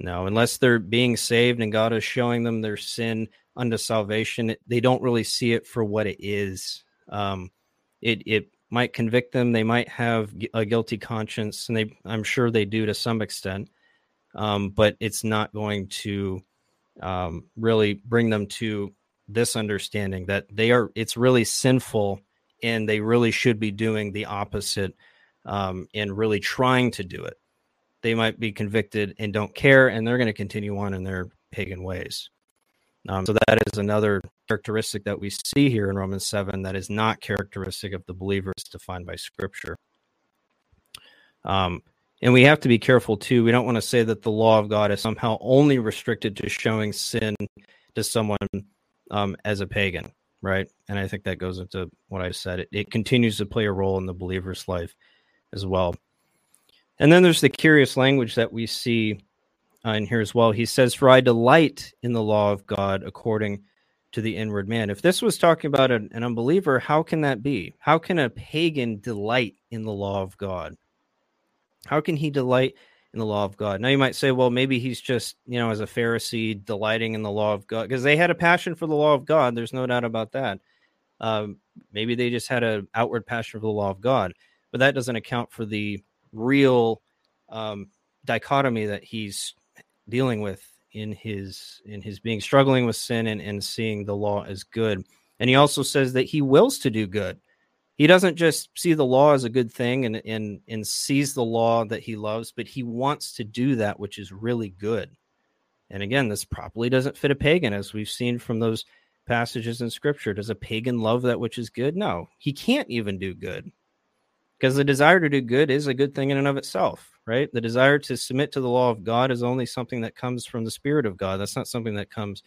no. Unless they're being saved and God is showing them their sin unto salvation, they don't really see it for what it is. Um, it, it, might convict them. They might have a guilty conscience, and they, I'm sure they do to some extent, um, but it's not going to um, really bring them to this understanding that they are, it's really sinful and they really should be doing the opposite um, and really trying to do it. They might be convicted and don't care, and they're going to continue on in their pagan ways. Um, so that is another characteristic that we see here in Romans seven that is not characteristic of the believers defined by Scripture. Um, and we have to be careful, too. We don't want to say that the law of God is somehow only restricted to showing sin to someone um, as a pagan, right? And I think that goes into what I said. It, it continues to play a role in the believer's life as well. And then there's the curious language that we see Uh, in here as well. He says, "For I delight in the law of God according to the inward man." If this was talking about an, an unbeliever, how can that be? How can a pagan delight in the law of God? How can he delight in the law of God? Now you might say, well, maybe he's just, you know, as a Pharisee delighting in the law of God, because they had a passion for the law of God. There's no doubt about that. Um, maybe they just had an outward passion for the law of God, but that doesn't account for the real um, dichotomy that he's dealing with in his in his being, struggling with sin and, and seeing the law as good. And he also says that he wills to do good. He doesn't just see the law as a good thing and, and, and sees the law that he loves, but he wants to do that which is really good. And again, this probably doesn't fit a pagan, as we've seen from those passages in Scripture. Does a pagan love that which is good? No, he can't even do good, because the desire to do good is a good thing in and of itself. Right? The desire to submit to the law of God is only something that comes from the Spirit of God. That's not something that comes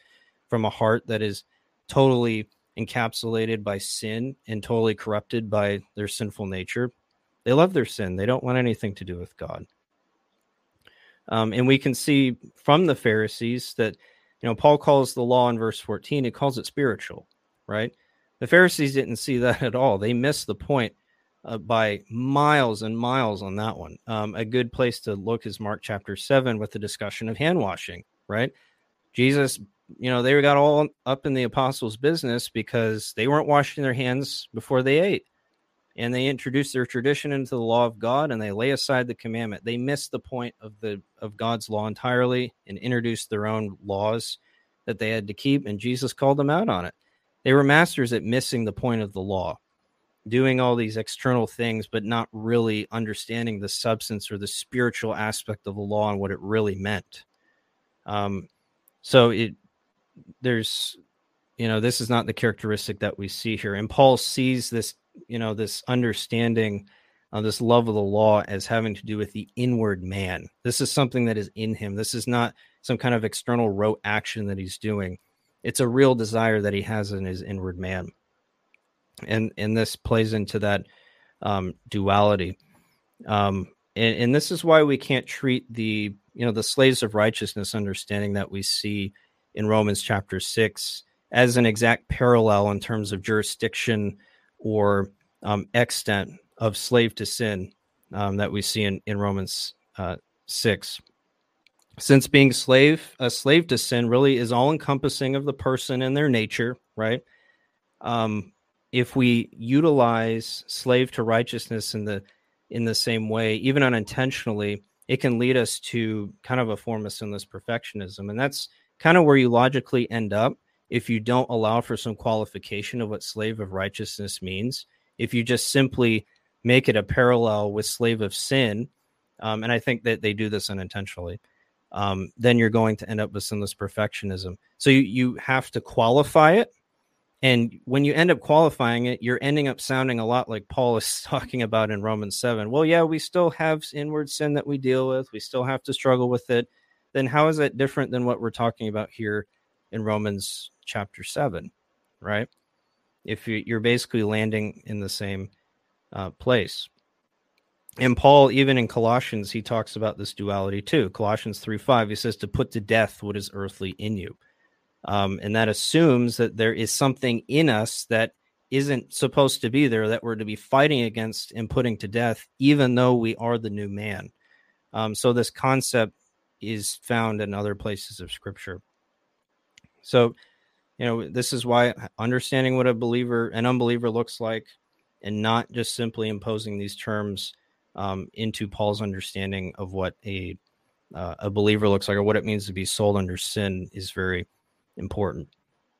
from a heart that is totally encapsulated by sin and totally corrupted by their sinful nature. They love their sin. They don't want anything to do with God. Um, and we can see from the Pharisees that, you know, Paul calls the law in verse fourteen, he calls it spiritual, right? The Pharisees didn't see that at all. They missed the point Uh, by miles and miles on that one. Um, a good place to look is Mark chapter seven with the discussion of hand washing, right? Jesus, you know, they got all up in the apostles' business because they weren't washing their hands before they ate. And they introduced their tradition into the law of God, and they lay aside the commandment. They missed the point of the of God's law entirely and introduced their own laws that they had to keep, and Jesus called them out on it. They were masters at missing the point of the law, doing all these external things, but not really understanding the substance or the spiritual aspect of the law and what it really meant. Um, so it, there's, you know, this is not the characteristic that we see here. And Paul sees this, you know, this understanding of this love of the law as having to do with the inward man. This is something that is in him. This is not some kind of external rote action that he's doing. It's a real desire that he has in his inward man. And and this plays into that um, duality. Um, and, and this is why we can't treat the, you know, the slaves of righteousness understanding that we see in Romans chapter six as an exact parallel in terms of jurisdiction or um, extent of slave to sin um, that we see in, in Romans uh, six. Since being slave, a slave to sin really is all encompassing of the person and their nature, right? Um If we utilize slave to righteousness in the in the same way, even unintentionally, it can lead us to kind of a form of sinless perfectionism. And that's kind of where you logically end up if you don't allow for some qualification of what slave of righteousness means. If you just simply make it a parallel with slave of sin, um, and I think that they do this unintentionally, um, then you're going to end up with sinless perfectionism. So you, you have to qualify it. And when you end up qualifying it, you're ending up sounding a lot like Paul is talking about in Romans seven. Well, yeah, we still have inward sin that we deal with. We still have to struggle with it. then how is that different than what we're talking about here in Romans chapter seven, right? If you're basically landing in the same uh, place. And Paul, even in Colossians, he talks about this duality too. Colossians three five, he says to put to death what is earthly in you. Um, and that assumes that there is something in us that isn't supposed to be there, that we're to be fighting against and putting to death, even though we are the new man. Um, so this concept is found in other places of Scripture. So, you know, this is why understanding what a believer and unbeliever looks like, and not just simply imposing these terms um, into Paul's understanding of what a uh, a believer looks like, or what it means to be sold under sin, is very important.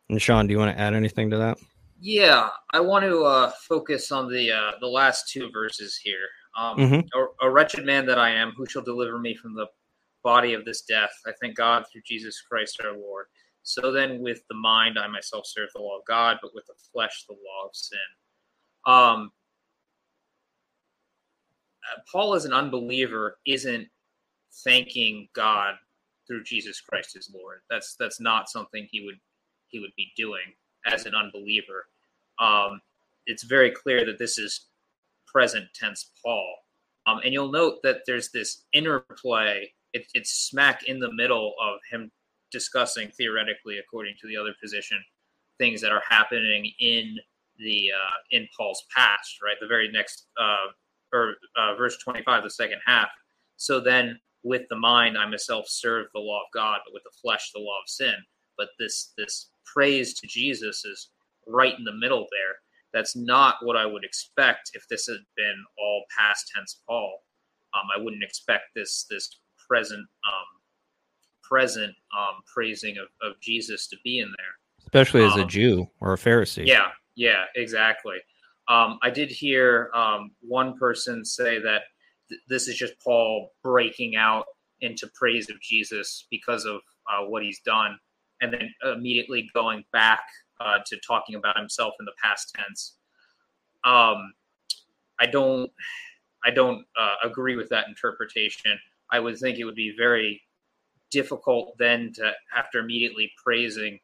And Sean, do you want to add anything to that? Yeah, I want to uh, focus on the uh, the last two verses here. Um, mm-hmm. a, a wretched man that I am, who shall deliver me from the body of this death? I thank God through Jesus Christ our Lord. So then with the mind I myself serve the law of God, but with the flesh the law of sin. Um, Paul as an unbeliever isn't thanking God through Jesus Christ his Lord. That's that's not something he would he would be doing as an unbeliever. Um, it's very clear that this is present tense Paul. Um, and you'll note that there's this interplay. It, it's smack in the middle of him discussing, theoretically, according to the other position, things that are happening in the uh, in Paul's past, right? The very next, uh, or uh, verse twenty-five, the second half. So then with the mind, I myself serve the law of God, but with the flesh, the law of sin. But this this praise to Jesus is right in the middle there. That's not what I would expect if this had been all past tense Paul. Um, I wouldn't expect this this present um, present um, praising of, of Jesus to be in there. Especially as um, a Jew or a Pharisee. Yeah, yeah, exactly. Um, I did hear um, one person say that th- this is just Paul breaking out into praise of Jesus because of uh, what he's done, and then immediately going back Uh, to talking about himself in the past tense. Um, I don't, I don't uh, agree with that interpretation. I would think it would be very difficult then to, after immediately praising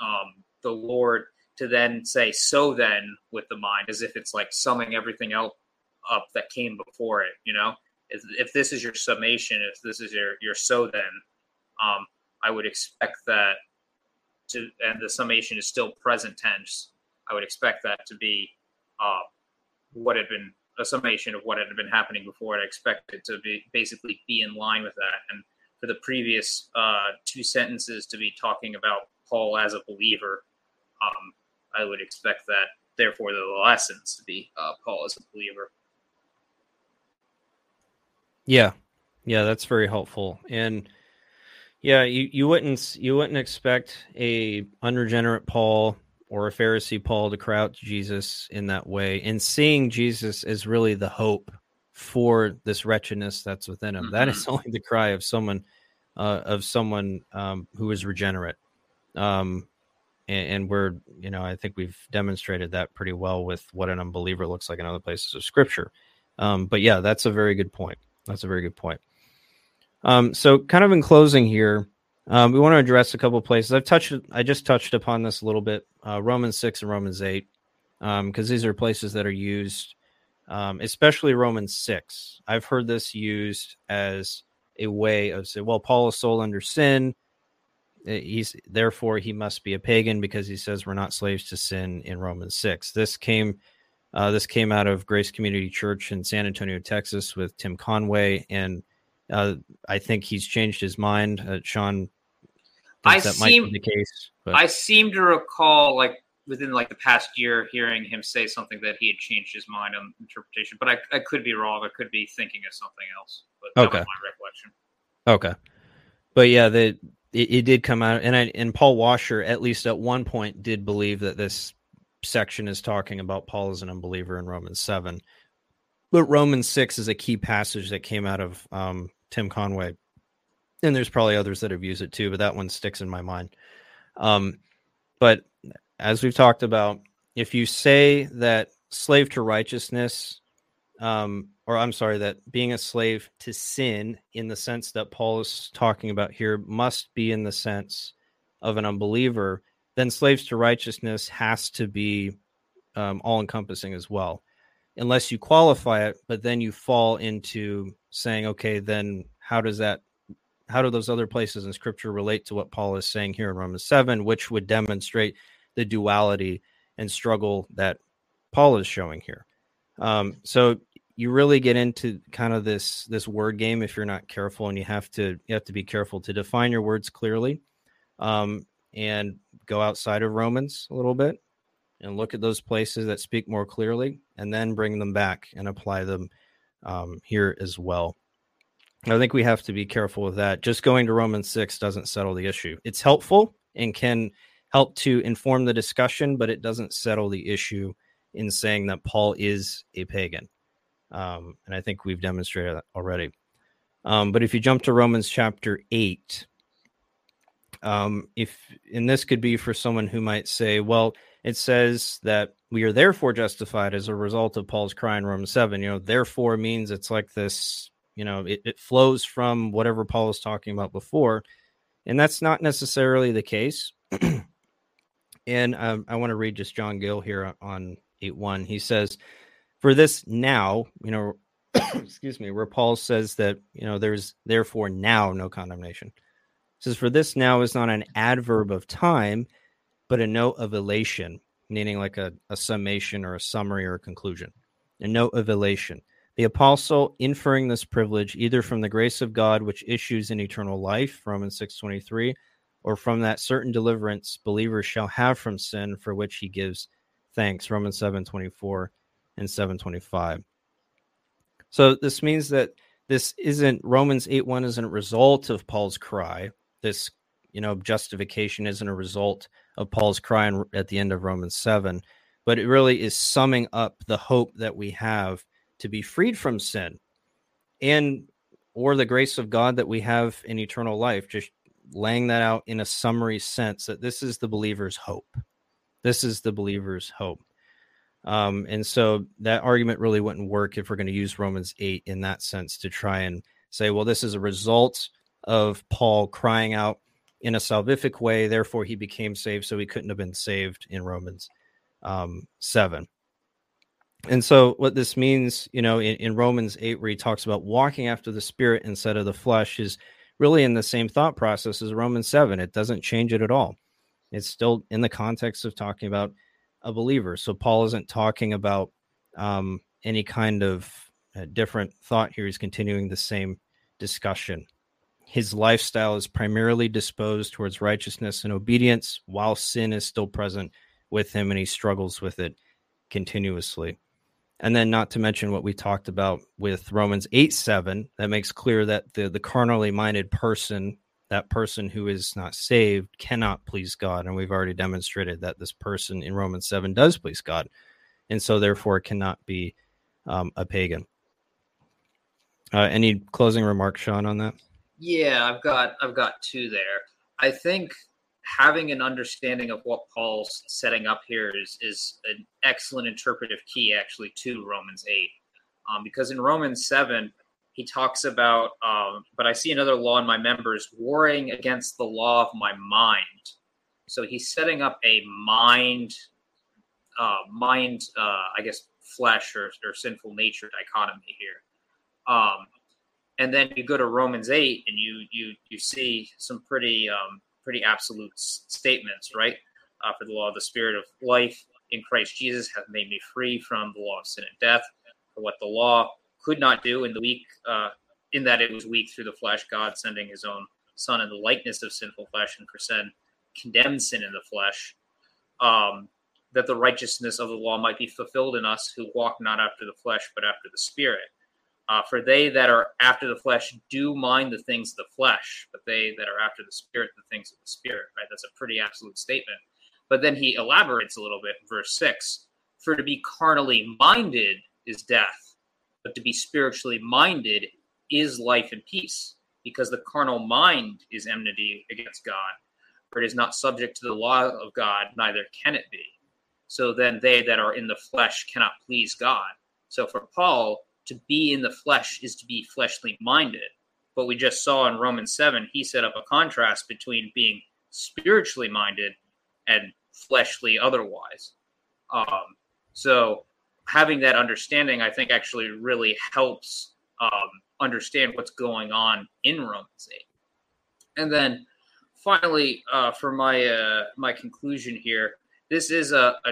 um, the Lord, to then say, so then with the mind, as if it's like summing everything else up that came before it. You know, if, if this is your summation, if this is your, your so then, um, I would expect that to, and the summation is still present tense, I would expect that to be uh, what had been a summation of what had been happening before. I expect it to be basically be in line with that. And for the previous uh, two sentences to be talking about Paul as a believer, um, I would expect that, therefore, the last sentence to be uh, Paul as a believer. Yeah. Yeah, that's very helpful. And Yeah, you, you wouldn't you wouldn't expect a unregenerate Paul or a Pharisee Paul to crouch Jesus in that way, and seeing Jesus as really the hope for this wretchedness that's within him. Mm-hmm. That is only the cry of someone uh, of someone um, who is regenerate, um, and, and we're you know I think we've demonstrated that pretty well with what an unbeliever looks like in other places of Scripture. Um, but yeah, that's a very good point. That's a very good point. Um, so kind of in closing here, um, we want to address a couple of places. I've touched, I just touched upon this a little bit, uh, Romans six and Romans eight, um, because these are places that are used, um, especially Romans six. I've heard this used as a way of saying, well, Paul is sold under sin. He's therefore he must be a pagan because he says we're not slaves to sin in Romans six. This came, uh, this came out of Grace Community Church in San Antonio, Texas, with Tim Conway, and Uh, I think he's changed his mind. Uh, Sean, I that seem, might be the case. But I seem to recall, like within like the past year, hearing him say something that he had changed his mind on interpretation. But I, I could be wrong. I could be thinking of something else. But okay, that was my recollection. Okay, but yeah, the it, it did come out, and I and Paul Washer, at least at one point, did believe that this section is talking about Paul as an unbeliever in Romans seven. But Romans six is a key passage that came out of um, Tim Conway, and there's probably others that have used it too, but that one sticks in my mind. Um, but as we've talked about, if you say that slave to righteousness um, or I'm sorry, that being a slave to sin in the sense that Paul is talking about here must be in the sense of an unbeliever, then slaves to righteousness has to be um, all-encompassing as well, unless you qualify it, but then you fall into saying, okay, then how does that, how do those other places in Scripture relate to what Paul is saying here in Romans seven, which would demonstrate the duality and struggle that Paul is showing here. Um, so you really get into kind of this, this word game if you're not careful, and you have to, you have to be careful to define your words clearly, um, and go outside of Romans a little bit and look at those places that speak more clearly, and then bring them back and apply them um, here as well. I think we have to be careful with that. Just going to Romans six doesn't settle the issue. It's helpful and can help to inform the discussion, but it doesn't settle the issue in saying that Paul is a pagan. Um, and I think we've demonstrated that already. Um, but if you jump to Romans chapter eight, um, if, and this could be for someone who might say, well, it says that we are therefore justified as a result of Paul's cry in Romans seven. You know, therefore means it's like this, you know, it, it flows from whatever Paul was talking about before. And that's not necessarily the case. And um, I want to read just John Gill here on eight one. He says, for this now, you know, excuse me, where Paul says that, you know, there's therefore now no condemnation. It says, for this now is not an adverb of time, but a note of elation, meaning like a, a summation or a summary or a conclusion. A note of elation. The apostle inferring this privilege either from the grace of God, which issues in eternal life, Romans six twenty-three, or from that certain deliverance believers shall have from sin, for which he gives thanks, Romans seven twenty-four and seven twenty-five. So this means that this isn't, Romans eight one isn't a result of Paul's cry. This, you know, justification isn't a result of Paul's cry at the end of Romans seven, but it really is summing up the hope that we have to be freed from sin, and or the grace of God that we have in eternal life, just laying that out in a summary sense that this is the believer's hope. This is the believer's hope. Um, and so that argument really wouldn't work if we're going to use Romans eight in that sense to try and say, well, this is a result of Paul crying out in a salvific way, therefore he became saved, so he couldn't have been saved in Romans um, seven. And so what this means, you know, in, in Romans eight, where he talks about walking after the Spirit instead of the flesh, is really in the same thought process as Romans seven. It doesn't change it at all. It's still in the context of talking about a believer. So Paul isn't talking about um, any kind of uh, different thought here. He's continuing the same discussion. His lifestyle is primarily disposed towards righteousness and obedience, while sin is still present with him, and he struggles with it continuously. And then not to mention what we talked about with Romans eight seven, that makes clear that the, the carnally minded person, that person who is not saved, cannot please God. And we've already demonstrated that this person in Romans seven does please God, and so therefore cannot be um, a pagan. Uh, any closing remarks, Sean, on that? Yeah, I've got I've got two there. I think having an understanding of what Paul's setting up here is, is an excellent interpretive key, actually, to Romans eight. Um, because in Romans seven, he talks about, um, but I see another law in my members, warring against the law of my mind. So he's setting up a mind, uh, mind, uh, I guess, flesh or, or sinful nature dichotomy here. Um, and then you go to Romans eight, and you you you see some pretty... Um, pretty absolute statements, right? Uh, for the law of the Spirit of life in Christ Jesus hath made me free from the law of sin and death. For what the law could not do in the weak, uh, in that it was weak through the flesh, God sending his own son in the likeness of sinful flesh, and for sin condemned sin in the flesh, um, that the righteousness of the law might be fulfilled in us who walk not after the flesh, but after the Spirit. Uh, for they that are after the flesh do mind the things of the flesh, but they that are after the Spirit, the things of the Spirit, right? That's a pretty absolute statement. But then he elaborates a little bit in verse six, for to be carnally minded is death, but to be spiritually minded is life and peace, because the carnal mind is enmity against God, for it is not subject to the law of God, neither can it be. So then they that are in the flesh cannot please God. So for Paul, to be in the flesh is to be fleshly minded. But we just saw in Romans seven, he set up a contrast between being spiritually minded and fleshly otherwise. Um, so having that understanding, I think, actually really helps um, understand what's going on in Romans eight. And then finally, uh, for my uh, my conclusion here, this is a, a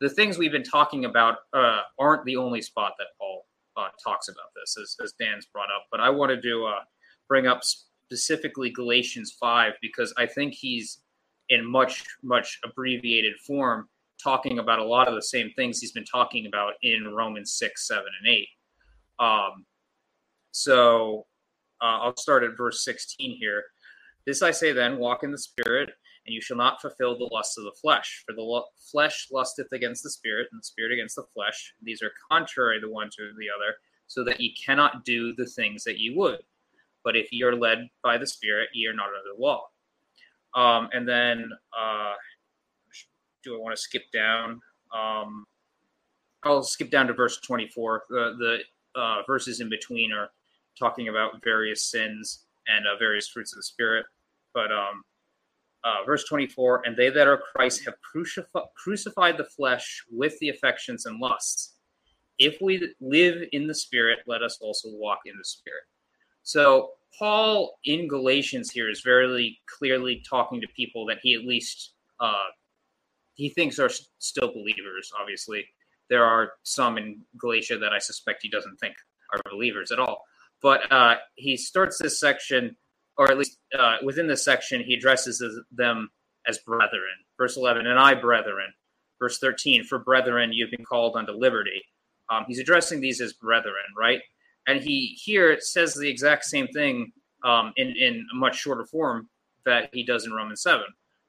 the things we've been talking about uh, aren't the only spot that Paul uh, talks about this, as, as Dan's brought up. But I wanted to uh, bring up specifically Galatians five, because I think he's in much, much abbreviated form talking about a lot of the same things he's been talking about in Romans six, seven, and eight. Um, so uh, I'll start at verse sixteen here. This I say then, walk in the Spirit, and you shall not fulfill the lusts of the flesh. For the lo- flesh lusteth against the Spirit, and the Spirit against the flesh. These are contrary the one to the other, so that ye cannot do the things that ye would. But if ye are led by the Spirit, ye are not under the law. Um, and then, uh, do I want to skip down? Um, I'll skip down to verse twenty-four. The, the uh, verses in between are talking about various sins and uh, various fruits of the Spirit. But um, uh, verse twenty-four, and they that are Christ have crucif- crucified the flesh with the affections and lusts. If we live in the Spirit, let us also walk in the Spirit. So Paul in Galatians here is very clearly talking to people that he at least uh, he thinks are st- still believers. Obviously, there are some in Galatia that I suspect he doesn't think are believers at all. But uh, he starts this section, or at least uh, within this section, he addresses them as brethren. Verse eleven, and I, brethren. Verse thirteen, for brethren, you've been called unto liberty. Um, he's addressing these as brethren, right? And he here says the exact same thing um, in, in a much shorter form that he does in Romans seven.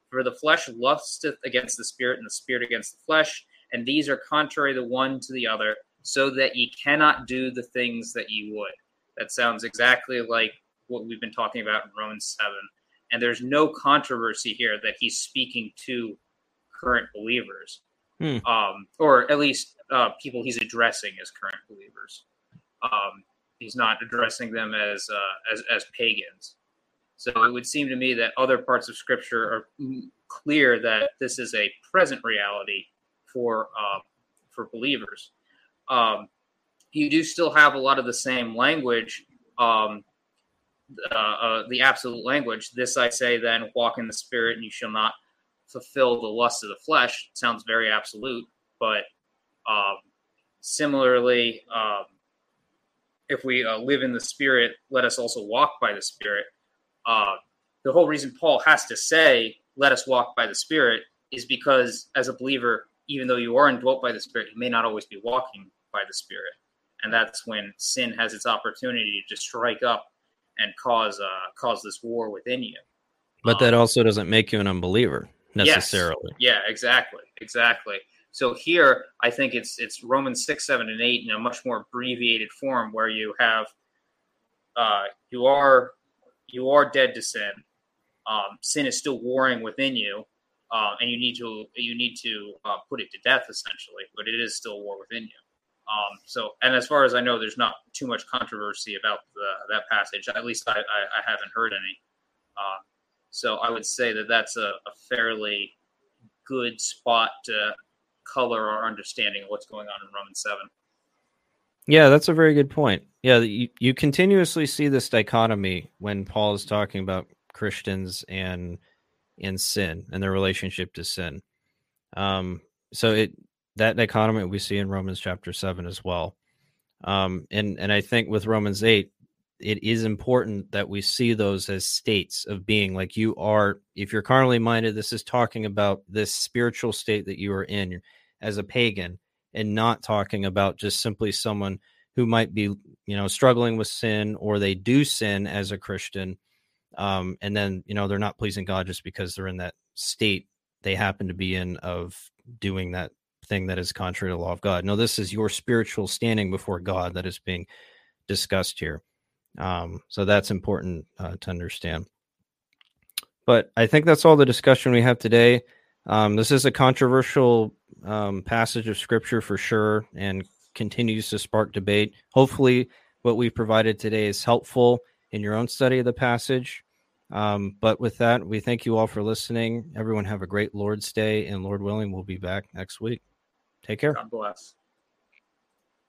For the flesh lusteth against the Spirit, and the Spirit against the flesh, and these are contrary the one to the other, so that ye cannot do the things that ye would. That sounds exactly like what we've been talking about in Romans seven. And there's no controversy here that he's speaking to current believers, hmm. um, or at least uh, people he's addressing as current believers. Um, he's not addressing them as, uh, as as pagans. So it would seem to me that other parts of Scripture are clear that this is a present reality for uh, for believers. Um, you do still have a lot of the same language, um, uh, uh, the absolute language. This I say then, walk in the Spirit, and you shall not fulfill the lust of the flesh. It sounds very absolute, but um, similarly, um, if we uh, live in the Spirit, let us also walk by the Spirit. Uh, the whole reason Paul has to say, let us walk by the Spirit, is because as a believer, even though you are indwelt by the Spirit, you may not always be walking by the Spirit. And that's when sin has its opportunity to strike up and cause uh, cause this war within you. But um, that also doesn't make you an unbeliever, necessarily. Yes. Yeah, exactly, exactly. So here, I think it's it's Romans six, seven, and eight in a much more abbreviated form where you have, uh, you are... You are dead to sin. Um, sin is still warring within you, uh, and you need to you need to uh, put it to death, essentially. But it is still war within you. Um, so, and as far as I know, there's not too much controversy about the, that passage. At least I, I, I haven't heard any. Uh, so I would say that that's a, a fairly good spot to color our understanding of what's going on in Romans seven. Yeah, that's a very good point. Yeah, you, you continuously see this dichotomy when Paul is talking about Christians and and sin and their relationship to sin. Um, so it that dichotomy we see in Romans chapter seven as well. Um, and, and I think with Romans eight, it is important that we see those as states of being. Like you are, if you're carnally minded, this is talking about this spiritual state that you are in as a pagan, and not talking about just simply someone who might be, you know, struggling with sin, or they do sin as a Christian. Um, and then, you know, they're not pleasing God just because they're in that state they happen to be in of doing that thing that is contrary to the law of God. No, this is your spiritual standing before God that is being discussed here. Um, so that's important uh, to understand. But I think that's all the discussion we have today. Um, this is a controversial um, passage of Scripture for sure, and continues to spark debate. Hopefully what we've provided today is helpful in your own study of the passage. Um, but with that, we thank you all for listening. Everyone have a great Lord's Day, and Lord willing, we'll be back next week. Take care. God bless.